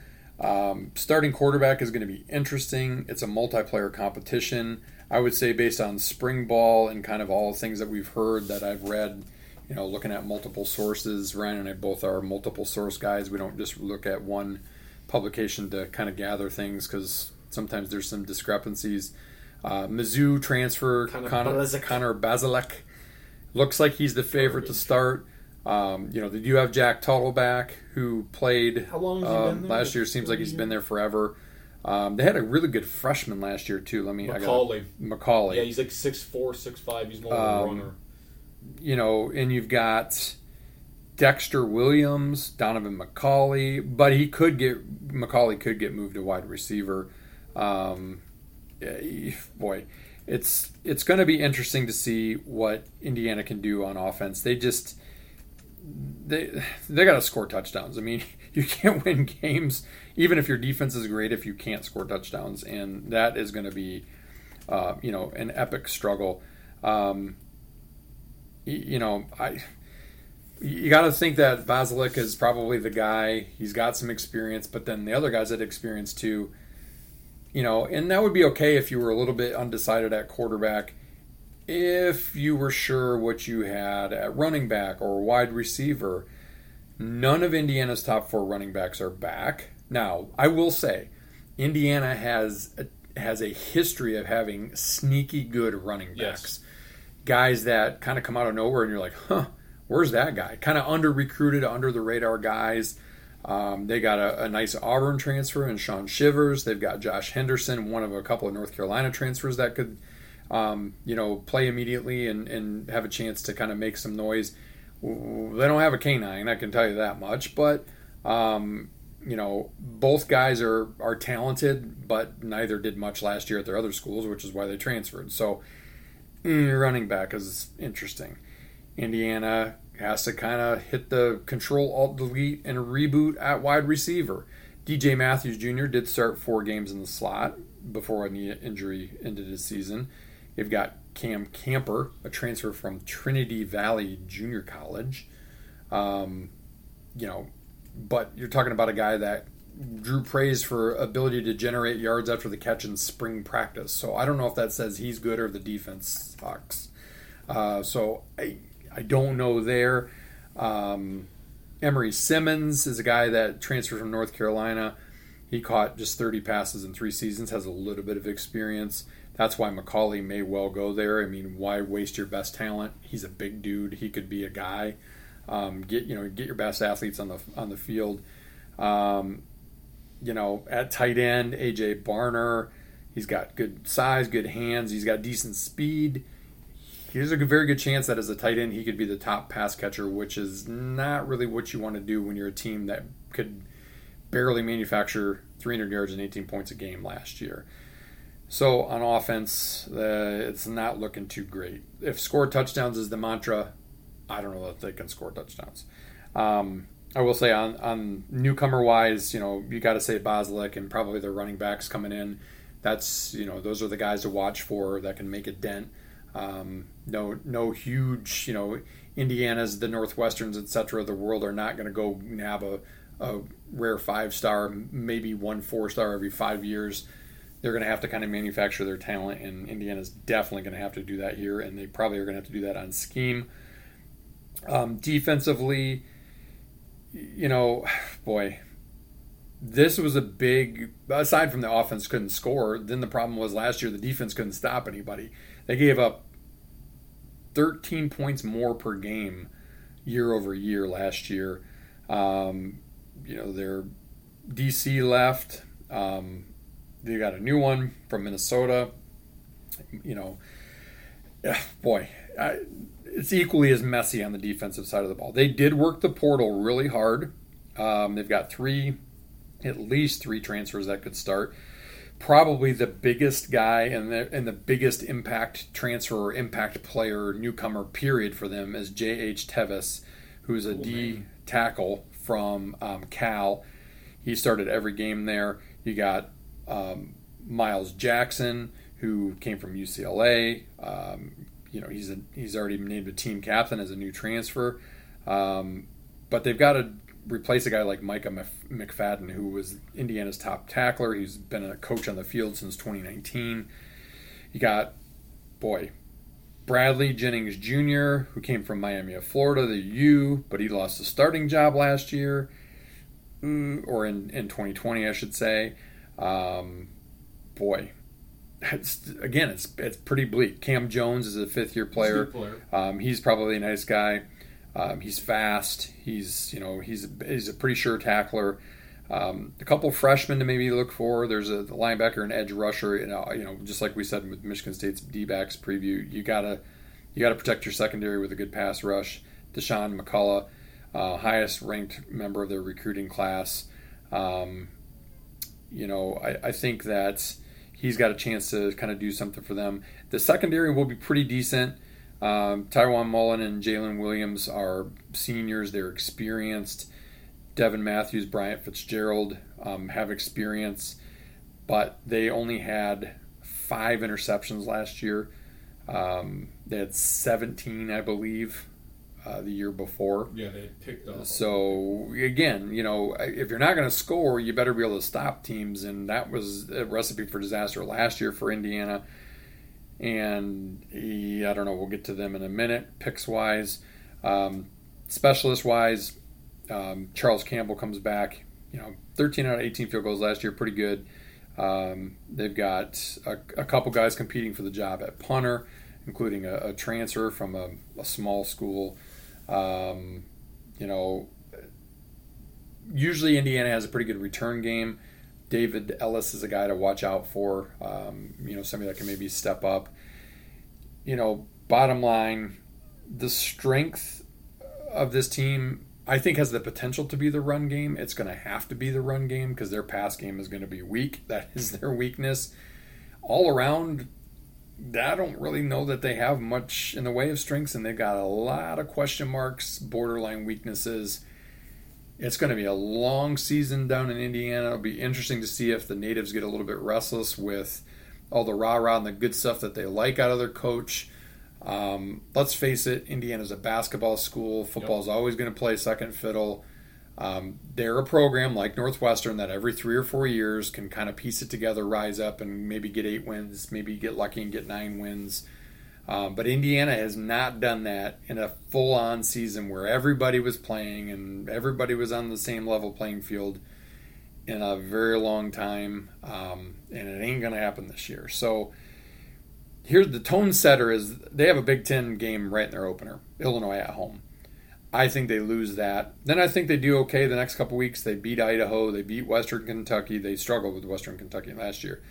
Starting quarterback is going to be interesting. It's a multiplayer competition. I would say based on spring ball and kind of all the things that we've heard that I've read, you know, looking at multiple sources. Ryan and I both are multiple source guys. We don't just look at one publication to kind of gather things because sometimes there's some discrepancies. Mizzou transfer Connor Bazelak looks like he's the favorite to start. They do have Jack Tuttle back, who played last year. Seems like he's been there forever. They had a really good freshman last year too. McCauley. Yeah, he's like 6'4", 6'5". He's more of a runner. You know, and you've got Dexter Williams, Donovan McCauley, but McCauley could get moved to wide receiver. It's going to be interesting to see what Indiana can do on offense. They got to score touchdowns. I mean, you can't win games even if your defense is great if you can't score touchdowns, and that is going to be an epic struggle. You got to think that Bazelak is probably the guy. He's got some experience, but then the other guys had experience too. You know, and that would be okay if you were a little bit undecided at quarterback, if you were sure what you had at running back or wide receiver. None of Indiana's top 4 running backs are back. Now, I will say, Indiana has a history of having sneaky good running backs. Yes. Guys that kind of come out of nowhere and you're like, huh, where's that guy? Kind of under-recruited, under-the-radar guys. They got a nice Auburn transfer in Sean Shivers. They've got Josh Henderson, one of a couple of North Carolina transfers that could, play immediately and have a chance to kind of make some noise. They don't have a canine, I can tell you that much. But, both guys are talented, but neither did much last year at their other schools, which is why they transferred. So running back is interesting. Indiana has to kind of hit the Control-Alt-Delete and reboot at wide receiver. DJ Matthews Jr. did start 4 games in the slot before an injury ended his season. You've got Cam Camper, a transfer from Trinity Valley Junior College. But you're talking about a guy that drew praise for ability to generate yards after the catch in spring practice. So I don't know if that says he's good or the defense sucks. I don't know there. Emory Simmons is a guy that transferred from North Carolina. He caught just 30 passes in 3 seasons, has a little bit of experience. That's why McCauley may well go there. I mean, why waste your best talent? He's a big dude. He could be a guy. Get your best athletes on the field. At tight end, A.J. Barner, he's got good size, good hands. He's got decent speed. There's a very good chance that as a tight end, he could be the top pass catcher, which is not really what you want to do when you're a team that could barely manufacture 300 yards and 18 points a game last year. So on offense, it's not looking too great. If score touchdowns is the mantra, I don't know that they can score touchdowns. I will say on newcomer-wise, you got to say Boslick and probably the running backs coming in. That's, those are the guys to watch for that can make a dent. No huge, Indiana's, the Northwesterns, etc. of the world are not going to go nab a rare 5-star, maybe 1 4-star every 5 years. They're going to have to kind of manufacture their talent, and Indiana's definitely going to have to do that here, and they probably are going to have to do that on scheme. Defensively, this was a big, aside from the offense couldn't score, then the problem was last year the defense couldn't stop anybody. They gave up 13 points more per game year over year last year. Their DC left. They got a new one from Minnesota. It's equally as messy on the defensive side of the ball. They did work the portal really hard. They've got at least three transfers that could start. Probably the biggest guy and the biggest impact transfer or impact player newcomer period for them is J.H. Tevis, who's a D-tackle from Cal. He started every game there. You got Miles Jackson, who came from UCLA. He's already named a team captain as a new transfer. But they've got to replace a guy like Micah McFadden, who was Indiana's top tackler. He's been a coach on the field since 2019. You got, Bradley Jennings Jr., who came from Miami of Florida, the U, but he lost his starting job last year, or in 2020, I should say. It's pretty bleak. Cam Jones is a fifth-year player. He's probably a nice guy. He's fast. He's a pretty sure tackler. A couple freshmen to maybe look for. There's a linebacker and edge rusher. Just like we said with Michigan State's D-backs preview, you gotta protect your secondary with a good pass rush. Deshaun McCullough, highest ranked member of their recruiting class. I think that he's got a chance to kind of do something for them. The secondary will be pretty decent. Tywan Mullen and Jalen Williams are seniors. They're experienced. Devin Matthews, Bryant Fitzgerald have experience, but they only had 5 interceptions last year. They had 17, I believe, the year before. Yeah, they picked up. So, again, if you're not going to score, you better be able to stop teams, and that was a recipe for disaster last year for Indiana. And I don't know, we'll get to them in a minute, picks-wise. Specialist-wise, Charles Campbell comes back. 13 out of 18 field goals last year, pretty good. They've got a couple guys competing for the job at punter, including a transfer from a small school. Usually Indiana has a pretty good return game. David Ellis is a guy to watch out for, somebody that can maybe step up. Bottom line, the strength of this team, I think, has the potential to be the run game. It's going to have to be the run game because their pass game is going to be weak. That is their weakness. All around, I don't really know that they have much in the way of strengths, and they've got a lot of question marks, borderline weaknesses. It's going to be a long season down in Indiana. It'll be interesting to see if the natives get a little bit restless with all the rah-rah and the good stuff that they like out of their coach. Let's face it, Indiana's a basketball school. Football's always going to play second fiddle. They're a program like Northwestern that every 3 or 4 years can kind of piece it together, rise up, and maybe get 8 wins, maybe get lucky and get 9 wins. But Indiana has not done that in a full-on season where everybody was playing and everybody was on the same level playing field in a very long time, and it ain't going to happen this year. So here's the tone setter is they have a Big Ten game right in their opener, Illinois at home. I think they lose that. Then I think they do okay the next couple weeks. They beat Idaho. They beat Western Kentucky. They struggled with Western Kentucky last year.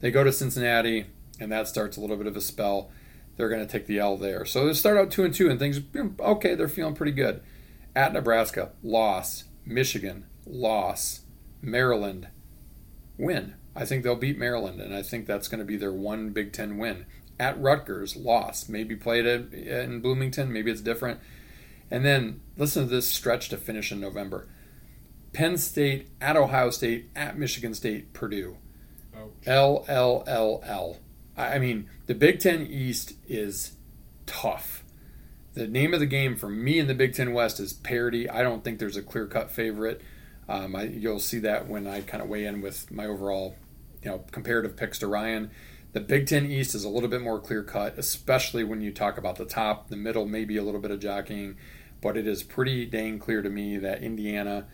They go to Cincinnati, and that starts a little bit of a spell. They're going to take the L there. So they start out 2-2, and things, okay, they're feeling pretty good. At Nebraska, loss. Michigan, loss. Maryland win. I think they'll beat Maryland, and I think that's going to be their one Big Ten win. At Rutgers, loss. Maybe played in Bloomington. Maybe it's different. And then listen to this stretch to finish in November. Penn State, at Ohio State, at Michigan State, Purdue. Ouch. LLLL. I mean, the Big Ten East is tough. The name of the game for me in the Big Ten West is parity. I don't think there's a clear-cut favorite. You'll see that when I kind of weigh in with my overall, comparative picks to Ryan. The Big Ten East is a little bit more clear-cut, especially when you talk about the top, the middle, maybe a little bit of jockeying. But it is pretty dang clear to me that Indiana,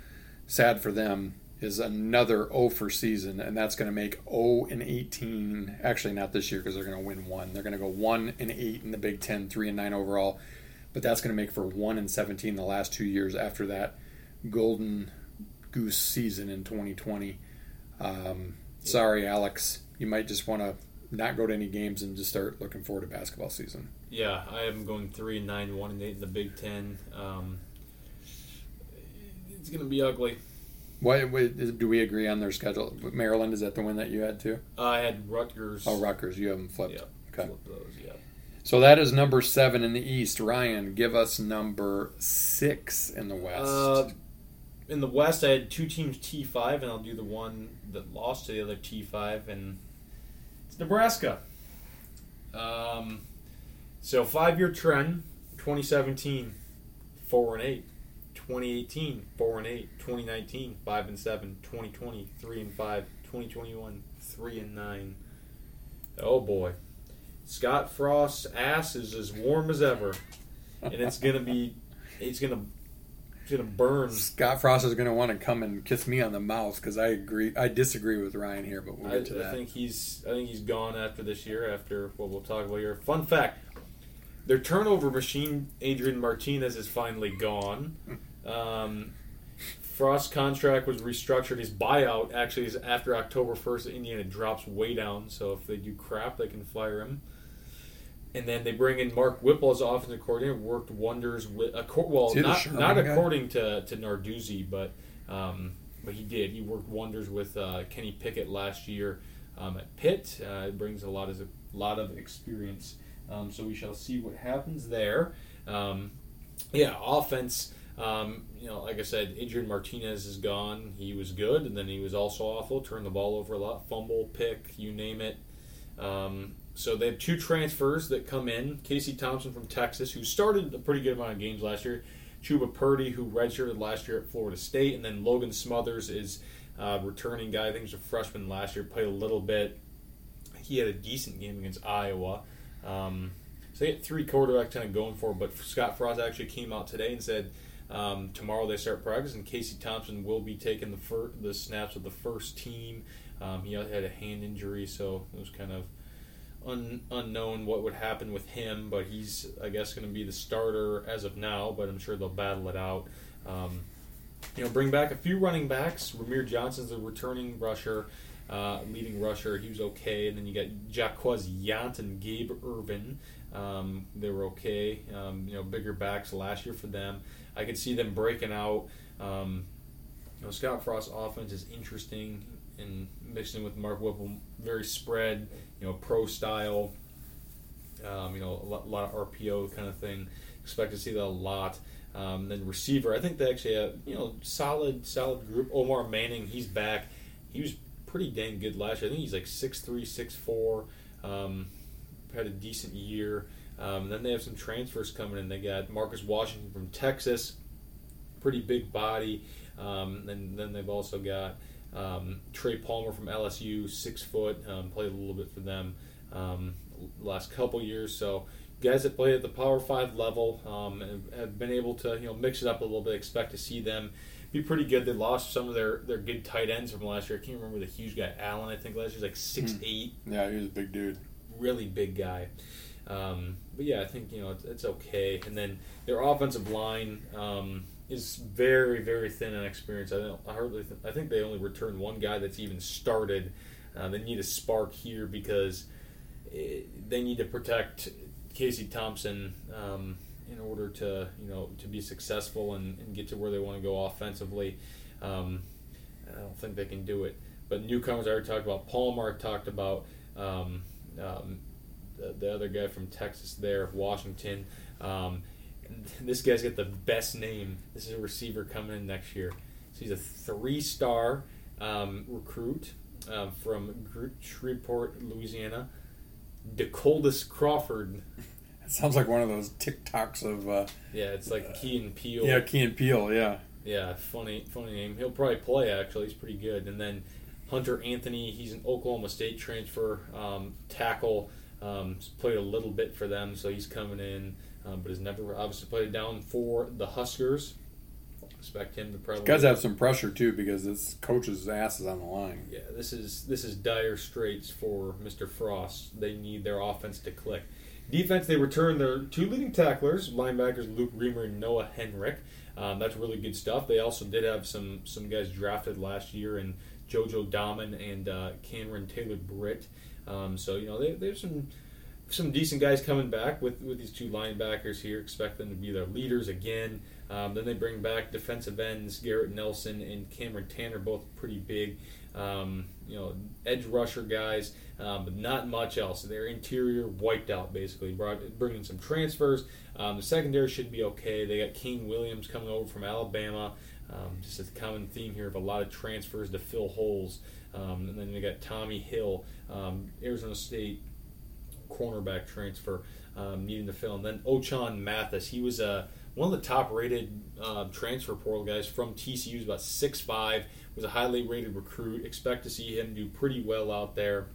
sad for them, is another 0-for season, and that's going to make 0-18. Actually, not this year because they're going to win one. They're going to go 1-8 in the Big Ten, 3-9 overall. But that's going to make for 1-17 the last 2 years after that golden goose season in 2020. Sorry, Alex. You might just want to not go to any games and just start looking forward to basketball season. Yeah, I am going 3-9, 1-8 in the Big Ten. It's going to be ugly. What do we agree on their schedule? Maryland, is that the one that you had too? I had Rutgers. Oh, Rutgers. You haven't flipped. Yeah, okay. Flipped those, yeah. So that is number 7 in the East. Ryan, give us number 6 in the West. In the West, I had two teams T5, and I'll do the one that lost to the other T5, and it's Nebraska. So 5-year trend, 2017, 4-8. 2018, 4-8, 2019, 5-7, 2020, 3-5, 2021, 3-9. Oh boy. Scott Frost's ass is as warm as ever. And it's gonna burn. Scott Frost is gonna want to come and kiss me on the mouth because I disagree with Ryan here, but we'll get to that. I think he's gone after this year, after what we'll talk about here. Fun fact. Their turnover machine, Adrian Martinez, is finally gone. Frost's contract was restructured. His buyout actually is after October 1st. Indiana drops way down, so if they do crap, they can fire him. And then they bring in Mark Whipple as offensive coordinator. Worked wonders with not according to Narduzzi, but he did. He worked wonders with Kenny Pickett last year at Pitt. It brings a lot of experience. So we shall see what happens there. Offense. Like I said, Adrian Martinez is gone. He was good, and then he was also awful. Turned the ball over a lot, fumble, pick, you name it. So they have two transfers that come in: Casey Thompson from Texas, who started a pretty good amount of games last year; Chuba Purdy, who redshirted last year at Florida State; and then Logan Smothers is a returning guy. I think he was a freshman last year, played a little bit. He had a decent game against Iowa. So they get three quarterbacks kind of going for him, but Scott Frost actually came out today and said tomorrow they start practice, and Casey Thompson will be taking the snaps of the first team. He had a hand injury, so it was kind of unknown what would happen with him, but he's, I guess, going to be the starter as of now, but I'm sure they'll battle it out. Bring back a few running backs. Ramir Johnson's a returning rusher. Leading rusher, he was okay. And then you got Jacquez Yount and Gabe Irvin. They were okay. Bigger backs last year for them. I could see them breaking out. Scott Frost's offense is interesting, and mixing with Mark Whipple, very spread, pro style, a lot of RPO kind of thing. Expect to see that a lot. Then receiver, I think they actually have, solid group. Omar Manning, he's back. He was pretty dang good last year. I think he's like 6'3", 6'4". Had a decent year. Then they have some transfers coming in. They got Marcus Washington from Texas, pretty big body. And then they've also got Trey Palmer from LSU, 6 foot, played a little bit for them last couple years. So guys that play at the Power 5 level have been able to mix it up a little bit. Expect to see them be pretty good. They lost some of their good tight ends from last year. I can't remember the huge guy, Allen, I think last year was like 6'8". Yeah, he was a big dude. Really big guy. I think, it's okay. And then their offensive line is very, very thin and inexperienced. I think they only returned one guy that's even started. They need a spark here because they need to protect Casey Thompson in order to be successful and get to where they want to go offensively. I don't think they can do it. But newcomers, I already talked about. Palmer talked about the other guy from Texas there, Washington. This guy's got the best name. This is a receiver coming in next year. So he's a three-star recruit from Shreveport, Louisiana. DeColdis Crawford. That sounds like one of those TikToks of... it's like Key and Peele. Yeah, Key and Peele, yeah. Yeah, funny name. He'll probably play, actually. He's pretty good. And then Hunter Anthony, he's an Oklahoma State transfer, tackle. Played a little bit for them, so he's coming in, but has never obviously played down for the Huskers. Expect him to probably... Guys have some pressure, too, because this coach's ass is on the line. Yeah, this is dire straits for Mr. Frost. They need their offense to click. Defense, they return their two leading tacklers, linebackers Luke Reamer and Noah Henrick. That's really good stuff. They also did have some guys drafted last year, and JoJo Daman and Cameron Taylor-Britt. So, you know, there's some decent guys coming back with these two linebackers here. Expect them to be their leaders again. Then they bring back defensive ends, Garrett Nelson and Cameron Tanner, both pretty big. Edge rusher guys, but not much else. Their interior wiped out, basically. Bringing in some transfers. The secondary should be okay. They got King Williams coming over from Alabama. Just a common theme here of a lot of transfers to fill holes. And then they got Tommy Hill, Arizona State cornerback transfer, needing to fill. And then Ochon Mathis, he was one of the top-rated transfer portal guys from TCU. He was about 6'5", was a highly rated recruit. Expect to see him do pretty well out there.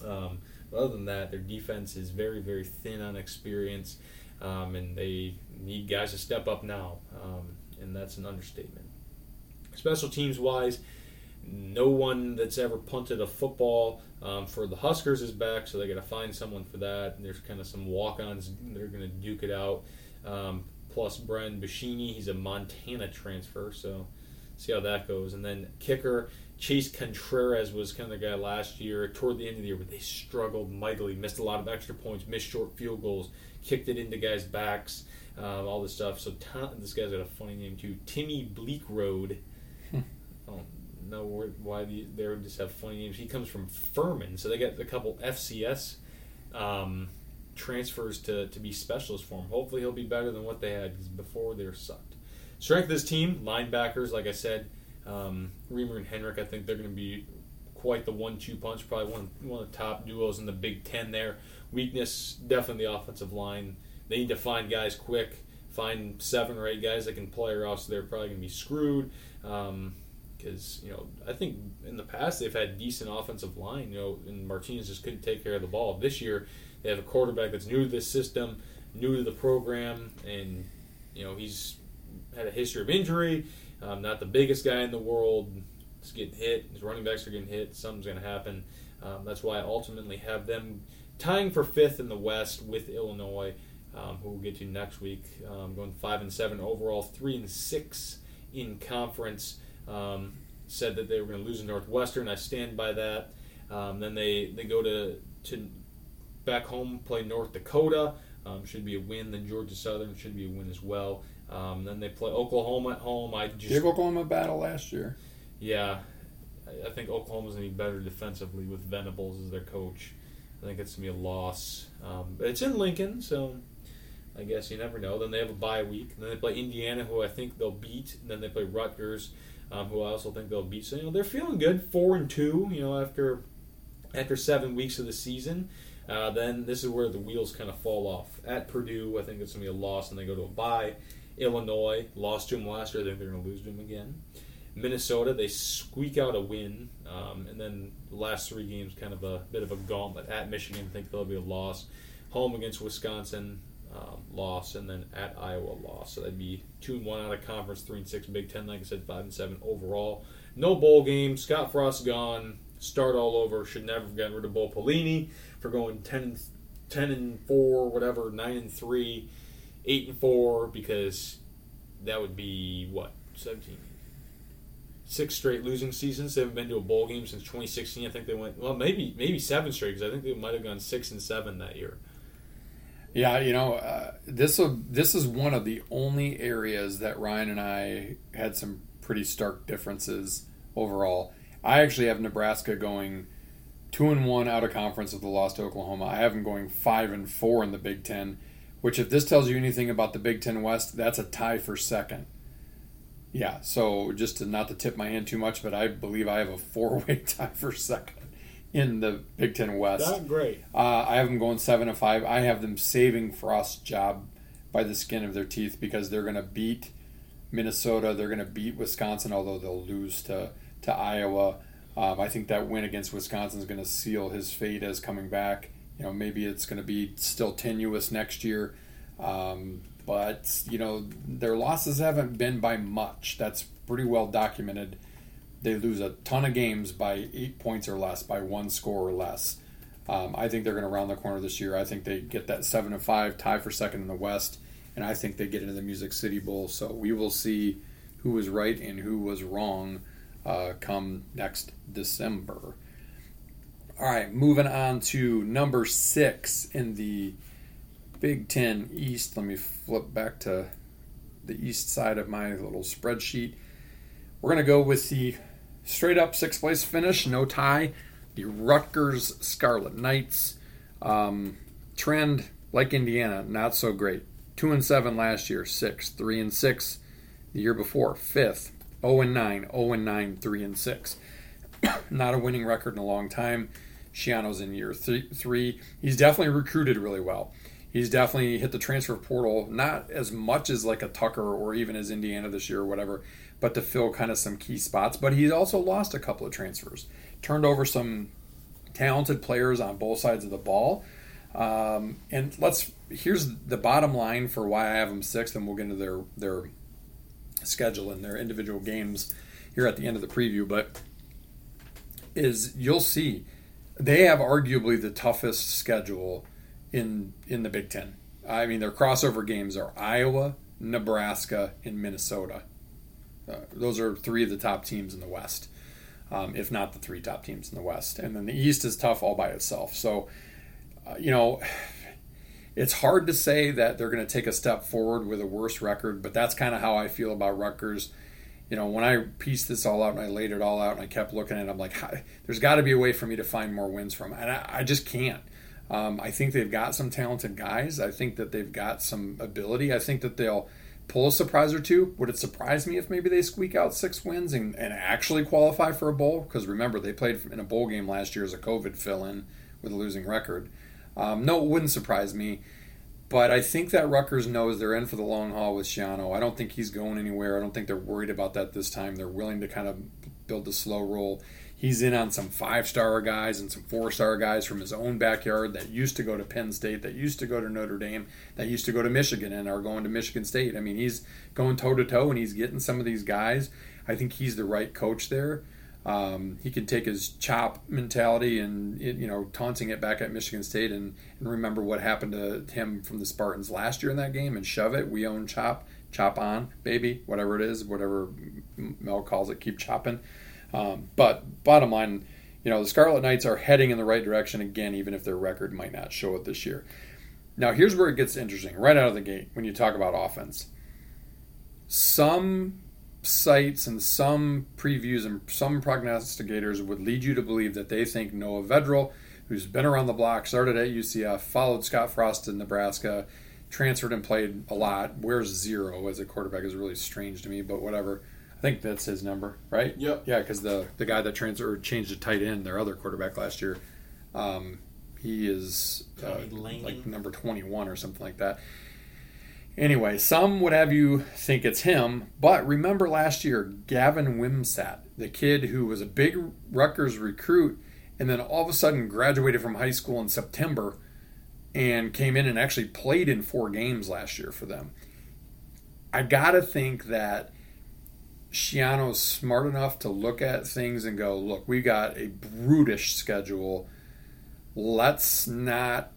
But other than that, their defense is very, very thin on experience, and they need guys to step up now, and that's an understatement. Special teams-wise, no one that's ever punted a football for the Huskers is back, so they got to find someone for that. And there's kind of some walk-ons that are going to duke it out. Plus Brian Bushini, he's a Montana transfer, so see how that goes. And then kicker, Chase Contreras was kind of the guy last year, toward the end of the year, but they struggled mightily, missed a lot of extra points, missed short field goals, kicked it into guys' backs, all this stuff. So this guy's got a funny name too, Timmy Bleakroad. No word why they just have funny names. He comes from Furman, so they got a couple FCS transfers to be specialists for him. Hopefully he'll be better than what they had, because before they were sucked. Strength of this team, linebackers, like I said, Reamer and Henrik, I think they're going to be quite the 1-2 punch, probably one of the top duos in the Big Ten there. Weakness, definitely the offensive line. They need to find guys quick, find 7 or 8 guys that can play, or else they're probably going to be screwed. Because, I think in the past they've had decent offensive line, and Martinez just couldn't take care of the ball. This year they have a quarterback that's new to this system, new to the program, and, he's had a history of injury, not the biggest guy in the world. He's getting hit. His running backs are getting hit. Something's going to happen. That's why I ultimately have them tying for 5th in the West with Illinois, who we'll get to next week, going 5-7 overall, 3-6 in conference. Said that they were going to lose to Northwestern. I stand by that. Then they go to back home, play North Dakota. Should be a win. Then Georgia Southern should be a win as well. Then they play Oklahoma at home. Did Oklahoma battle last year? Yeah. I think Oklahoma's going to be better defensively with Venables as their coach. I think it's going to be a loss. But it's in Lincoln, so... I guess you never know. Then they have a bye week. And then they play Indiana, who I think they'll beat. And then they play Rutgers, who I also think they'll beat. So, they're feeling good, 4-2, after 7 weeks of the season. Then this is where the wheels kind of fall off. At Purdue, I think it's going to be a loss, and they go to a bye. Illinois, lost to them last year. I think they're going to lose to them again. Minnesota, they squeak out a win. And then the last 3 games, kind of a bit of a gauntlet. At Michigan, I think they'll be a loss. Home against Wisconsin, loss, and then at Iowa, loss. So that'd be 2-1 out of conference, 3-6 Big Ten, like I said, 5-7 overall. No bowl game. Scott Frost gone. Start all over. Should never have gotten rid of Bo Pelini for going 10-4, whatever, 9-3, 8-4, because that would be, 17? 6 straight losing seasons. They haven't been to a bowl game since 2016. I think they went, maybe 7 straight, because I think they might have gone 6-7 that year. Yeah, this is one of the only areas that Ryan and I had some pretty stark differences overall. I actually have Nebraska going 2-1 out of conference with the loss to Oklahoma. I have them going 5-4 in the Big Ten, which if this tells you anything about the Big Ten West, that's a tie for second. Yeah, so just to not to tip my hand too much, but I believe I have a 4-way tie for second in the Big Ten West. Not great. I have them going 7-5. I have them saving Frost's job by the skin of their teeth because they're going to beat Minnesota. They're going to beat Wisconsin, although they'll lose to Iowa. I think that win against Wisconsin is going to seal his fate as coming back. You know, maybe it's going to be still tenuous next year, but you know their losses haven't been by much. That's pretty well documented. They lose a ton of games by 8 points or less, by one score or less. I think they're going to round the corner this year. I think they get that 7-5 tie for second in the West, and I think they get into the Music City Bowl. So we will see who was right and who was wrong come next December. All right, moving on to number 6 in the Big Ten East. Let me flip back to the east side of my little spreadsheet. We're going to go with the straight-up 6th place finish, no tie, the Rutgers Scarlet Knights. Trend, like Indiana, not so great. 2-7 last year, 6. 3-6 the year before, 5th. 0-9, 0-9, 3-6. Not a winning record in a long time. Shiano's in year three. He's definitely recruited really well. He's definitely hit the transfer portal, not as much as like a Tucker or even as Indiana this year or whatever, but to fill kind of some key spots. But he's also lost a couple of transfers. Turned over some talented players on both sides of the ball. And here's the bottom line for why I have them 6th, and we'll get into their schedule and their individual games here at the end of the preview. But is you'll see they have arguably the toughest schedule in the Big Ten. I mean, their crossover games are Iowa, Nebraska, and Minnesota. Those are three of the top teams in the West, if not the three top teams in the West. And then the East is tough all by itself. So, you know, it's hard to say that they're going to take a step forward with a worse record, but that's kind of how I feel about Rutgers. You know, when I pieced this all out and I laid it all out and I kept looking at it, I'm like, there's got to be a way for me to find more wins from. And I just can't. I think they've got some talented guys. I think that they've got some ability. I think that they'll pull a surprise or two. Would it surprise me if maybe they squeak out 6 wins and actually qualify for a bowl? Because remember, they played in a bowl game last year as a COVID fill-in with a losing record. No, it wouldn't surprise me. But I think that Rutgers knows they're in for the long haul with Shiano. I don't think he's going anywhere. I don't think they're worried about that this time. They're willing to kind of build the slow roll. He's in on some 5-star guys and some 4-star guys from his own backyard that used to go to Penn State, that used to go to Notre Dame, that used to go to Michigan and are going to Michigan State. I mean, he's going toe-to-toe, and he's getting some of these guys. I think he's the right coach there. He can take his chop mentality and, you know, taunting it back at Michigan State and remember what happened to him from the Spartans last year in that game and shove it. We own chop, chop on, baby, whatever it is, whatever Mel calls it, keep chopping. But bottom line, you know, the Scarlet Knights are heading in the right direction again, even if their record might not show it this year. Now, here's where it gets interesting right out of the gate when you talk about offense. Some sites and some previews and some prognosticators would lead you to believe that they think Noah Vedral, who's been around the block, started at UCF, followed Scott Frost in Nebraska, transferred and played a lot, wears 0 as a quarterback is really strange to me, but whatever. I think that's his number, right? Yep. Yeah, because the guy that transferred changed to tight end, their other quarterback last year, he is like number 21 or something like that. Anyway, some would have you think it's him, but remember last year, Gavin Wimsatt, the kid who was a big Rutgers recruit and then all of a sudden graduated from high school in September and came in and actually played in 4 games last year for them. I got to think that Shiano's smart enough to look at things and go, look, we got a brutish schedule. Let's not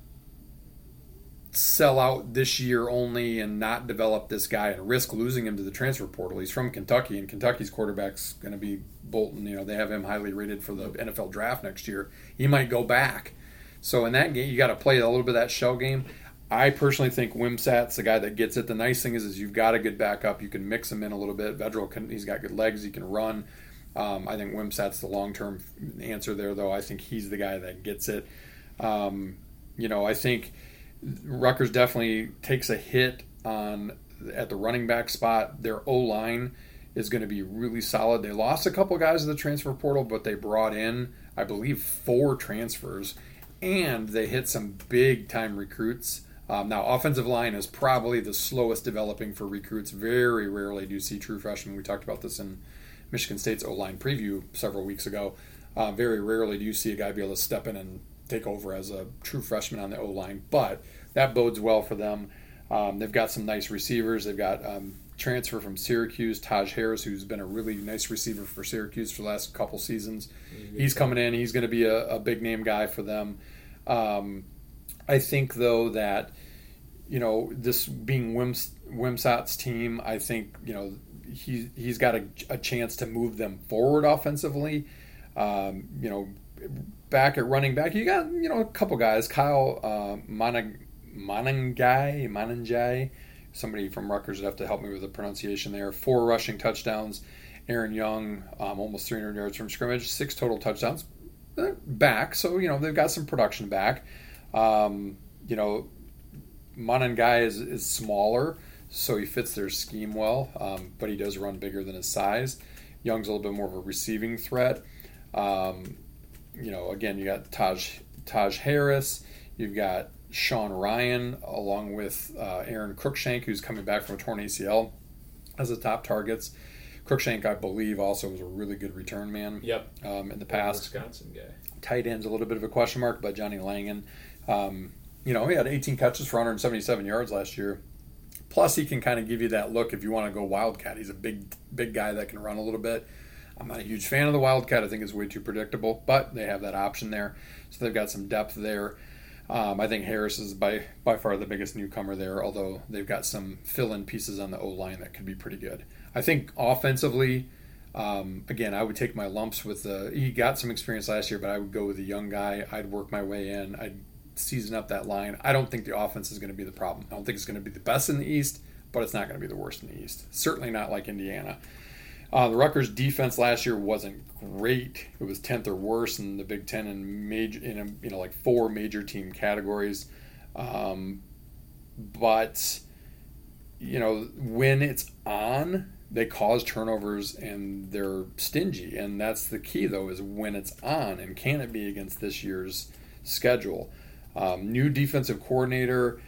sell out this year only and not develop this guy and risk losing him to the transfer portal. He's from Kentucky, and Kentucky's quarterback's going to be Bolton. You know, they have him highly rated for the NFL draft next year. He might go back. So in that game, you got to play a little bit of that shell game. I personally think Wimsatt's the guy that gets it. The nice thing is you've got a good backup. You can mix him in a little bit. Vedral, he's got good legs. He can run. I think Wimsat's the long-term answer there, though. I think he's the guy that gets it. I think Rutgers definitely takes a hit at the running back spot. Their O-line is going to be really solid. They lost a couple guys in the transfer portal, but they brought in, I believe, 4 transfers, and they hit some big-time recruits. Now, offensive line is probably the slowest developing for recruits. Very rarely do you see true freshmen. We talked about this in Michigan State's O-line preview several weeks ago. Very rarely do you see a guy be able to step in and take over as a true freshman on the O-line, but that bodes well for them. They've got some nice receivers. They've got transfer from Syracuse, Taj Harris, who's been a really nice receiver for Syracuse for the last couple seasons. He's coming in. He's going to be a big-name guy for them. I think, though, that, this being Wimsat's team, I think, he's got a chance to move them forward offensively. Back at running back, you got, a couple guys. Kyle Monangai, somebody from Rutgers would have to help me with the pronunciation there. 4 rushing touchdowns. Aaron Young, almost 300 yards from scrimmage. 6 total touchdowns. They're back, so, they've got some production back. Monangai is smaller, so he fits their scheme well, but he does run bigger than his size. Young's a little bit more of a receiving threat. Again, you got Taj Harris. You've got Sean Ryan, along with Aaron Crookshank, who's coming back from a torn ACL, as the top targets. Crookshank, I believe, also was a really good return man. Yep. In the past. Wisconsin guy. Tight end's a little bit of a question mark, but Johnny Langan, he had 18 catches for 177 yards last year. Plus, he can kind of give you that look if you want to go Wildcat. He's a big guy that can run a little bit. I'm not a huge fan of the Wildcat. I think it's way too predictable, but they have that option there. So they've got some depth there. I think Harris is by far the biggest newcomer there, although they've got some fill-in pieces on the O-line that could be pretty good. I think offensively, again, I would take my lumps with he got some experience last year, but I would go with a young guy. I'd work my way in. I'd season up that line. I don't think the offense is going to be the problem. I don't think it's going to be the best in the East, but it's not going to be the worst in the East. Certainly not like Indiana. The Rutgers defense last year wasn't great. It was 10th or worse in the Big Ten in major, like 4 major team categories. But when it's on, they cause turnovers and they're stingy. And that's the key, though, is when it's on, and can it be against this year's schedule? New defensive coordinator,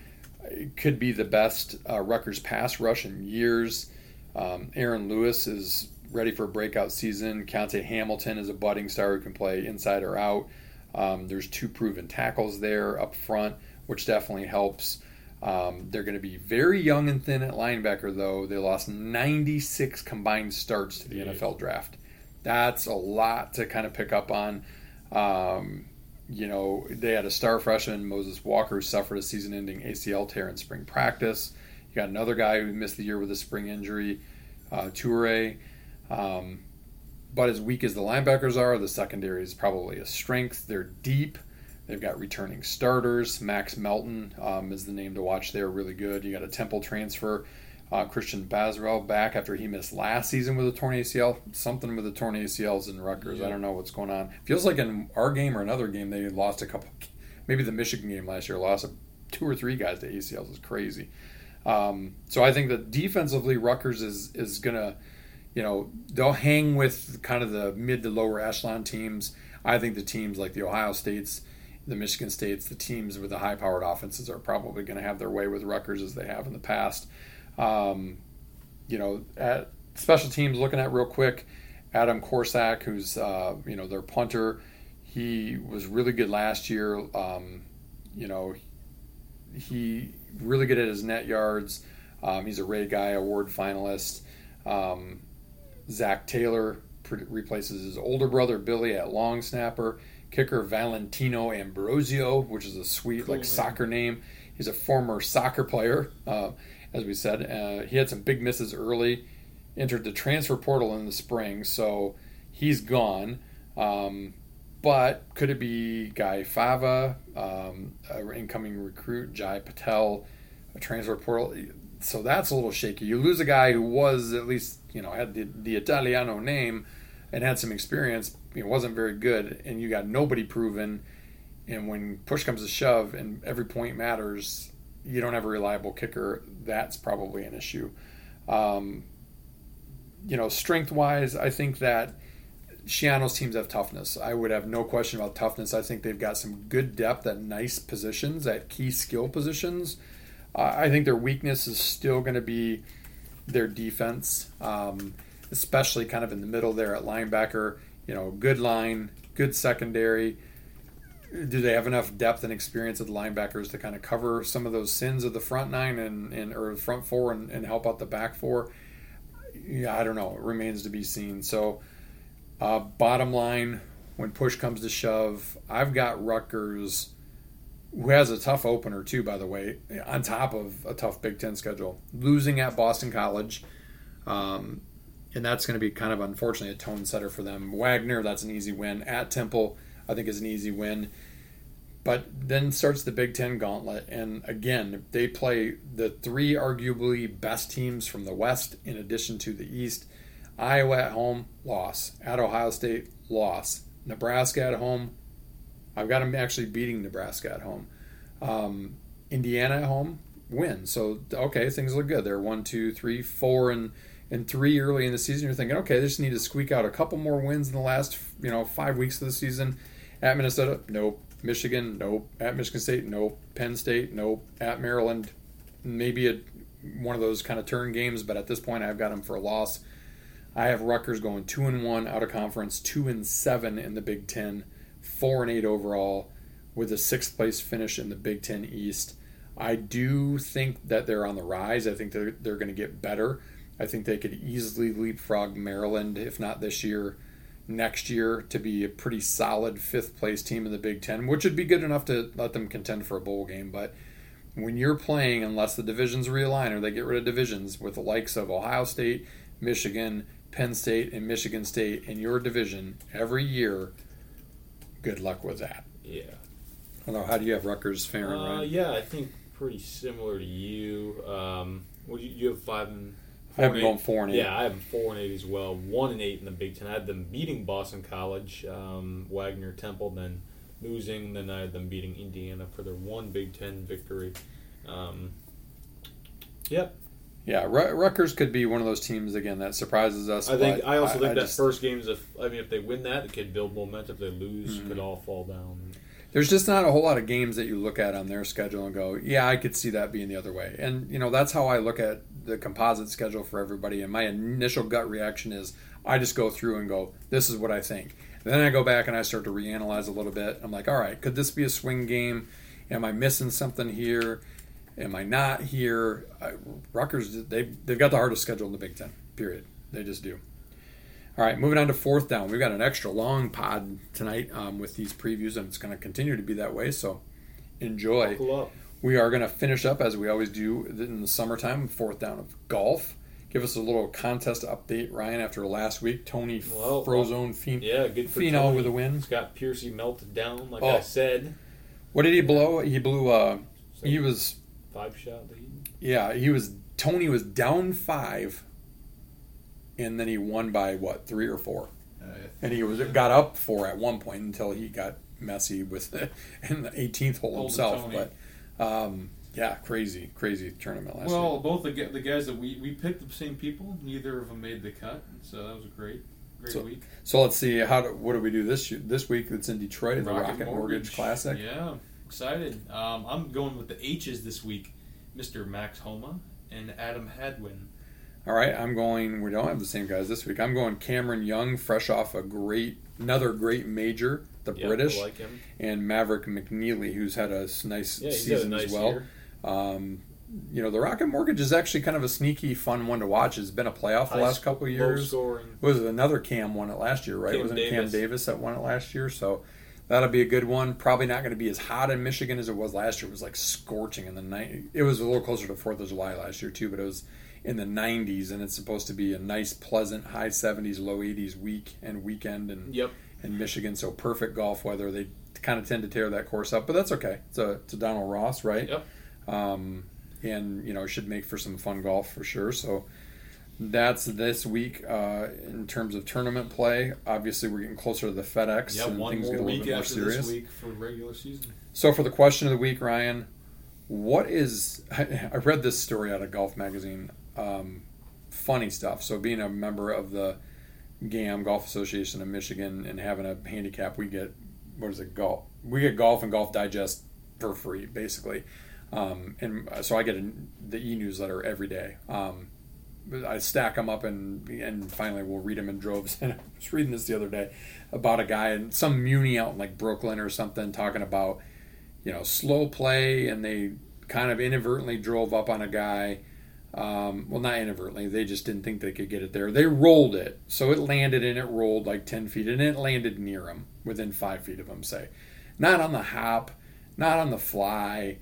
could be the best Rutgers pass rush in years. Aaron Lewis is ready for a breakout season. Keontae Hamilton is a budding star who can play inside or out. There's 2 proven tackles there up front, which definitely helps. They're going to be very young and thin at linebacker, though. They lost 96 combined starts to the NFL draft. That's a lot to kind of pick up on. They had a star freshman, Moses Walker, who suffered a season-ending ACL tear in spring practice. You got another guy who missed the year with a spring injury, Toure. But as weak as the linebackers are, the secondary is probably a strength. They're deep. They've got returning starters. Max Melton is the name to watch there. Really good. You got a Temple transfer, Christian Basrell, back after he missed last season with a torn ACL. Something with the torn ACLs in Rutgers. Yeah. I don't know what's going on. Feels like in our game or another game they lost a couple. Maybe the Michigan game last year lost 2 or 3 guys to ACLs. It's crazy. So I think that defensively Rutgers is going to, they'll hang with kind of the mid to lower echelon teams. I think the teams like the Ohio States, the Michigan States, the teams with the high-powered offenses are probably going to have their way with Rutgers as they have in the past. At special teams, looking at real quick, Adam Korsak, who's, their punter, he was really good last year. He really good at his net yards. He's a Ray Guy Award finalist. Zach Taylor replaces his older brother Billy at long snapper. Kicker Valentino Ambrosio, which is a sweet soccer name. He's a former soccer player, as we said. He had some big misses early. Entered the transfer portal in the spring, so he's gone. But could it be Guy Fava, an incoming recruit, Jai Patel, a transfer portal? So that's a little shaky. You lose a guy who was at least, had the Italiano name, and had some experience, it wasn't very good, and you got nobody proven. And when push comes to shove and every point matters, you don't have a reliable kicker. That's probably an issue. You know, strength-wise, I think that Shiano's teams have toughness. I would have no question about toughness. I think they've got some good depth at nice positions, at key skill positions. I think their weakness is still going to be their defense, especially kind of in the middle there at linebacker. You know, good line, good secondary. Do they have enough depth and experience at the linebackers to kind of cover some of those sins of the front nine and or front four and help out the back four? Yeah, I don't know. It remains to be seen. So, bottom line, when push comes to shove, I've got Rutgers, who has a tough opener too, by the way, on top of a tough Big Ten schedule, losing at Boston College. And that's going to be kind of, unfortunately, a tone setter for them. Wagner, that's an easy win. At Temple, I think, is an easy win. But then starts the Big Ten gauntlet. And again, they play the three arguably best teams from the West in addition to the East. Iowa at home, loss. At Ohio State, loss. Nebraska at home, I've got them actually beating Nebraska at home. Indiana at home, win. So, okay, things look good. They're 1, 2, 3, 4, and 3 early in the season. You're thinking, okay, they just need to squeak out a couple more wins in the last, 5 weeks of the season. At Minnesota, nope. Michigan, nope. At Michigan State, nope. Penn State, nope. At Maryland, maybe one of those kind of turn games, but at this point I've got them for a loss. I have Rutgers going 2-1 out of conference, 2-7 in the Big Ten, 4-8 overall, with a 6th place finish in the Big Ten East. I do think that they're on the rise. I think they're going to get better. I think they could easily leapfrog Maryland, if not this year, next year, to be a pretty solid 5th place team in the Big Ten, which would be good enough to let them contend for a bowl game. But when you're playing, unless the divisions realign or they get rid of divisions, with the likes of Ohio State, Michigan, Penn State, and Michigan State in your division every year, good luck with that. Yeah. I don't know, how do you have Rutgers faring, right? Yeah, I think pretty similar to you. You have 5-4. I have them going 4-8. Yeah, I have them 4-8 as well. 1-8 in the Big Ten. I had them beating Boston College, Wagner, Temple, then losing. Then I had them beating Indiana for their one Big Ten victory. Yep. Yeah, Rutgers could be one of those teams again that surprises us. I think that first game is if they win that, it could build momentum. If they lose, it could all fall down. There's just not a whole lot of games that you look at on their schedule and go, yeah, I could see that being the other way. And that's how I look at the composite schedule for everybody. And my initial gut reaction is I just go through and go, this is what I think. And then I go back and I start to reanalyze a little bit. I'm like, all right, could this be a swing game? Am I missing something here? Am I not here? Rutgers, they've got the hardest schedule in the Big Ten, period. They just do. All right, moving on to fourth down. We've got an extra long pod tonight with these previews, and it's going to continue to be that way, so enjoy. Buckle up. We are going to finish up, as we always do in the summertime, fourth down of golf. Give us a little contest update, Ryan, after last week. Tony Frozone Finau with a win. Scott Piercy melted down, like I said. What did he blow? He blew he was... 5-shot lead. Yeah, Tony was down 5, and then he won by 3 or 4, and he got up 4 at one point until he got messy with in the 18th hole himself. But crazy tournament last year. Well, both the guys that we picked, the same people, neither of them made the cut, so that was a great week. So let's see what do we do this week? It's in Detroit in the Rocket Mortgage Classic. Yeah. Excited. I'm going with the H's this week, Mr. Max Homa and Adam Hadwin. All right, we don't have the same guys this week. I'm going Cameron Young, fresh off another great major, the British, I like him. And Maverick McNeely, who's had a nice season as well. The Rocket Mortgage is actually kind of a sneaky, fun one to watch. It's been a playoff the last couple of years. It was another Cam won it last year, right? Wasn't it Cam Davis that won it last year? So... that'll be a good one. Probably not going to be as hot in Michigan as it was last year. It was like scorching in the night. It was a little closer to 4th of July last year too, but it was in the 90s, and it's supposed to be a nice, pleasant, high 70s, low 80s week and weekend in Michigan. So perfect golf weather. They kind of tend to tear that course up, but that's okay. It's a Donald Ross, right? Yep. And should make for some fun golf for sure. So That's this week in terms of tournament play. Obviously, we're getting closer to the FedEx. Yeah, one more week after this week for regular season. So for the question of the week, Ryan, what is... I read this story out of Golf Magazine. Funny stuff. So being a member of the GAM, Golf Association of Michigan, and having a handicap, we get... What is it? Golf. We get Golf and Golf Digest for free, basically. And so I get the e-newsletter every day. I stack them up and finally we'll read them in droves. And I was reading this the other day about a guy in some muni out in like Brooklyn or something talking about, you know, slow play, and they kind of inadvertently drove up on a guy. Well, not inadvertently. They just didn't think they could get it there. They rolled it. So it landed and it rolled like 10 feet and it landed near him within 5 feet of him, say. Not on the hop, not on the fly.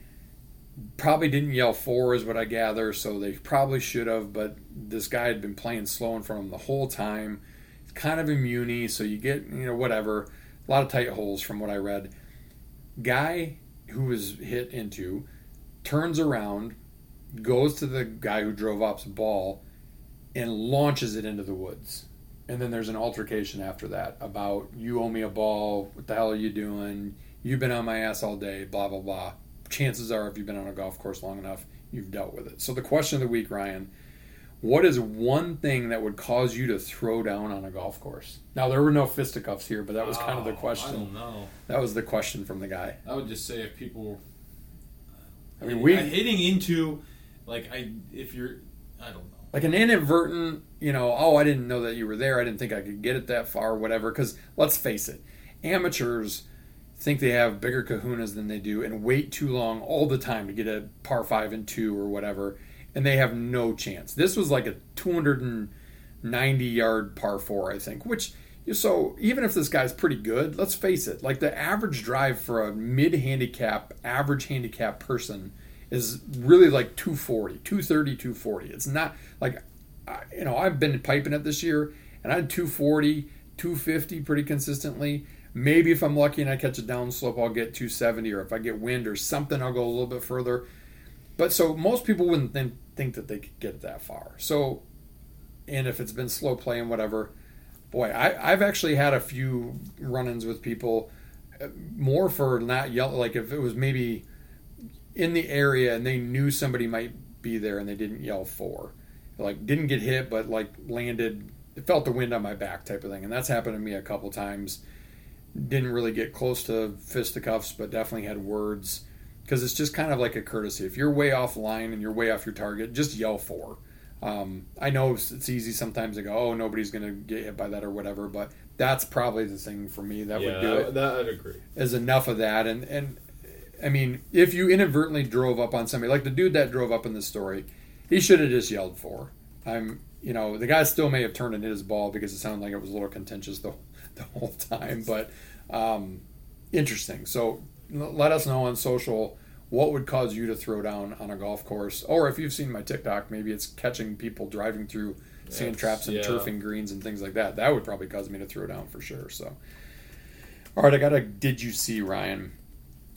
Probably didn't yell four is what I gather, so they probably should have, but this guy had been playing slow in front of him the whole time. It's kind of a muni, so you get, you know, whatever. A lot of tight holes from what I read. Guy who was hit into turns around, goes to the guy who drove up's ball, and launches it into the woods. And then there's an altercation after that about, you owe me a ball, what the hell are you doing? You've been on my ass all day, blah, blah, blah. Chances are, if you've been on a golf course long enough, you've dealt with it. So the question of the week, Ryan, what is one thing that would cause you to throw down on a golf course? Now, there were no fisticuffs here, but that was kind of the question. I don't know. That was the question from the guy. I would just say if people... I mean, we... Hitting into, like, if you're... I don't know. Like an inadvertent, you know, oh, I didn't know that you were there. I didn't think I could get it that far, or whatever. Because let's face it, amateurs... think they have bigger kahunas than they do and wait too long all the time to get a par 5 and 2 or whatever, and they have no chance. This was like a 290-yard par 4, I think, which, so even if this guy's pretty good, let's face it, like the average drive for a mid-handicap, average handicap person is really like 240, 230, 240. It's not like, you know, I've been piping it this year, and I had 240, 250 pretty consistently. Maybe if I'm lucky and I catch a downslope, I'll get 270, or if I get wind or something, I'll go a little bit further. But so most people wouldn't think that they could get that far. So, and if it's been slow play and whatever, boy, I've actually had a few run-ins with people more for not yelling. Like if it was maybe in the area and they knew somebody might be there and they didn't yell four, like didn't get hit, but like landed, it felt the wind on my back type of thing. And that's happened to me a couple times. Didn't really get close to fisticuffs, but definitely had words, because it's just kind of like a courtesy. If you're way off line and you're way off your target, just yell for. I know it's easy sometimes to go, oh, nobody's going to get hit by that or whatever, but that's probably the thing for me that would do it. That I'd agree. There's enough of that. And I mean, if you inadvertently drove up on somebody, like the dude that drove up in this story, he should have just yelled for. You know, the guy still may have turned and hit his ball because it sounded like it was a little contentious the whole time, but interesting. So let us know on social what would cause you to throw down on a golf course, or if you've seen my TikTok, maybe it's catching people driving through sand traps and turfing greens and things like that. That would probably cause me to throw down for sure. So, all right, I got a did you see, Ryan?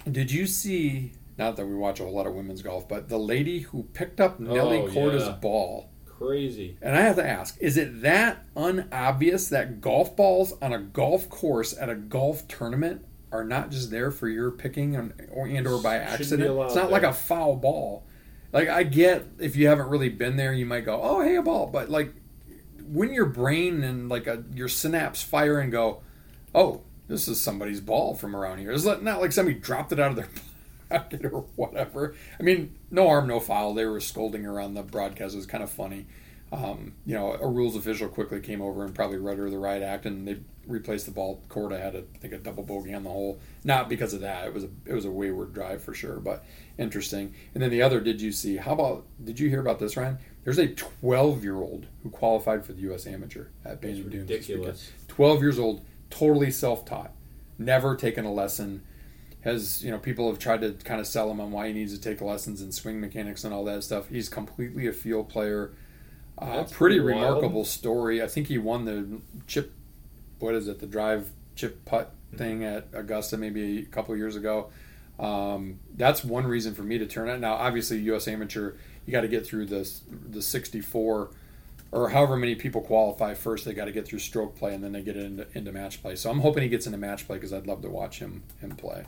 Did you see, not that we watch a whole lot of women's golf, but the lady who picked up Nelly Korda's ball? Crazy. And I have to ask, is it that unobvious that golf balls on a golf course at a golf tournament are not just there for your picking and or by accident? It's not like a foul ball. Like, I get if you haven't really been there, you might go, oh, hey, a ball. But, like, when your brain and, like, your synapse fire and go, oh, this is somebody's ball from around here. It's not like somebody dropped it out of their pocket or whatever. I mean, no harm, no foul. They were scolding her on the broadcast. It was kind of funny. You know, a rules official quickly came over and probably read her the right act, and they replaced the ball. Korda had, I think, a double bogey on the hole. Not because of that. It was a wayward drive for sure, but interesting. And then the other, did you see? Did you hear about this, Ryan? There's a 12-year-old who qualified for the U.S. Amateur at Bainbridge Dunes. Ridiculous. 12 years old, totally self-taught, never taken a lesson. Has, you know, people have tried to kind of sell him on why he needs to take lessons in swing mechanics and all that stuff. He's completely a field player. Pretty remarkable story. I think he won the the drive chip putt thing at Augusta maybe a couple years ago. That's one reason for me to turn it. Now, obviously, U.S. Amateur, you got to get through the 64 or however many people qualify first, they got to get through stroke play and then they get into match play. So I'm hoping he gets into match play because I'd love to watch him play.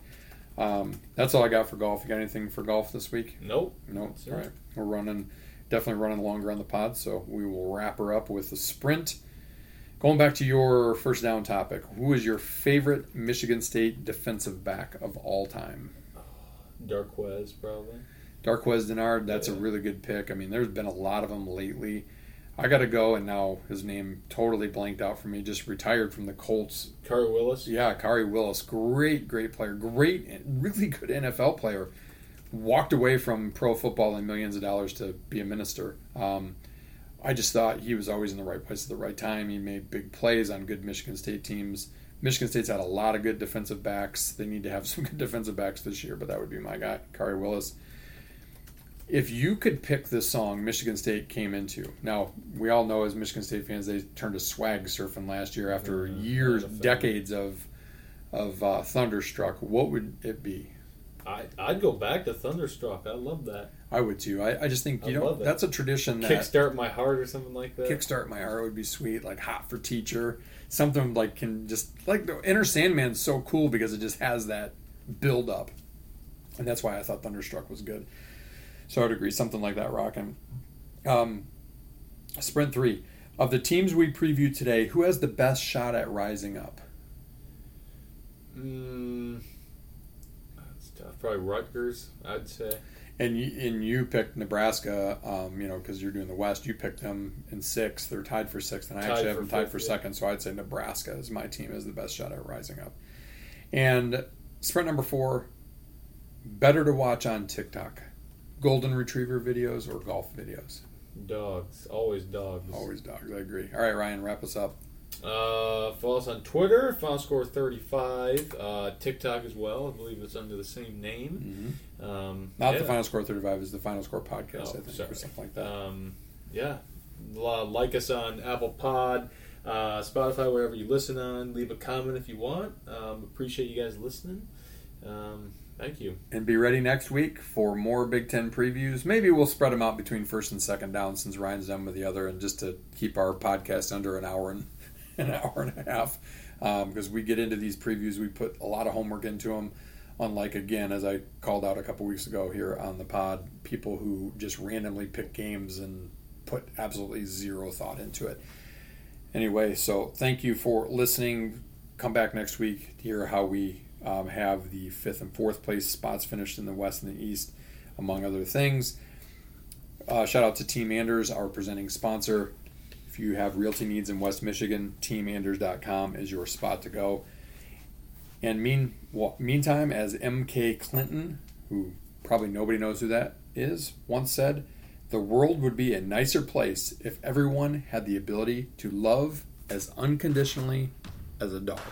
That's all I got for golf. You got anything for golf this week? Nope. All right. We're definitely running longer on the pod, so we will wrap her up with a sprint. Going back to your first down topic, who is your favorite Michigan State defensive back of all time? Darquez, probably. Darquez Dennard, that's a really good pick. I mean, there's been a lot of them lately. I got to go, and now his name totally blanked out for me, just retired from the Colts. Kari Willis? Yeah, Kari Willis. Great player. Great, really good NFL player. Walked away from pro football and millions of dollars to be a minister. I just thought he was always in the right place at the right time. He made big plays on good Michigan State teams. Michigan State's had a lot of good defensive backs. They need to have some good defensive backs this year, but that would be my guy, Kari Willis. If you could pick this song Michigan State came into, now we all know as Michigan State fans, they turned to swag surfing last year after years, decades of Thunderstruck. What would it be? I'd go back to Thunderstruck. I love that. I would too. I just think, that's a tradition. That Kickstart My Heart or something like that. Kickstart My Heart would be sweet. Like Hot for Teacher. Something like the Inner Sandman's so cool because it just has that build up. And that's why I thought Thunderstruck was good. So I would agree. Something like that rocking. Sprint 3. Of the teams we previewed today, who has the best shot at rising up? Probably Rutgers, I'd say. And you picked Nebraska, because you're doing the West. You picked them in 6th. They're tied for 6th, and I actually have them tied for 2nd. So I'd say Nebraska is my team is the best shot at rising up. And sprint number 4, better to watch on TikTok, golden retriever videos or golf videos? Dogs, always dogs. Always dogs. I agree. All right, Ryan, wrap us up. Follow us on Twitter, FinalScore35, TikTok as well. I believe it's under the same name. Mm-hmm. The FinalScore35 is the Final Score Podcast, I think, or something like that. Like us on Apple Pod, Spotify, wherever you listen on. Leave a comment if you want. Appreciate you guys listening. Thank you. And be ready next week for more Big Ten previews. Maybe we'll spread them out between first and second down since Ryan's done with the other, and just to keep our podcast under an hour and a half, because we get into these previews, we put a lot of homework into them. Unlike, again, as I called out a couple weeks ago here on the pod, people who just randomly pick games and put absolutely zero thought into it. Anyway, so thank you for listening. Come back next week to hear how we have the 5th and 4th place spots finished in the West and the East, among other things. Shout out to Team Anders, our presenting sponsor. If you have realty needs in West Michigan, teamanders.com is your spot to go. And meantime, as M.K. Clinton, who probably nobody knows who that is, once said, the world would be a nicer place if everyone had the ability to love as unconditionally as a dog.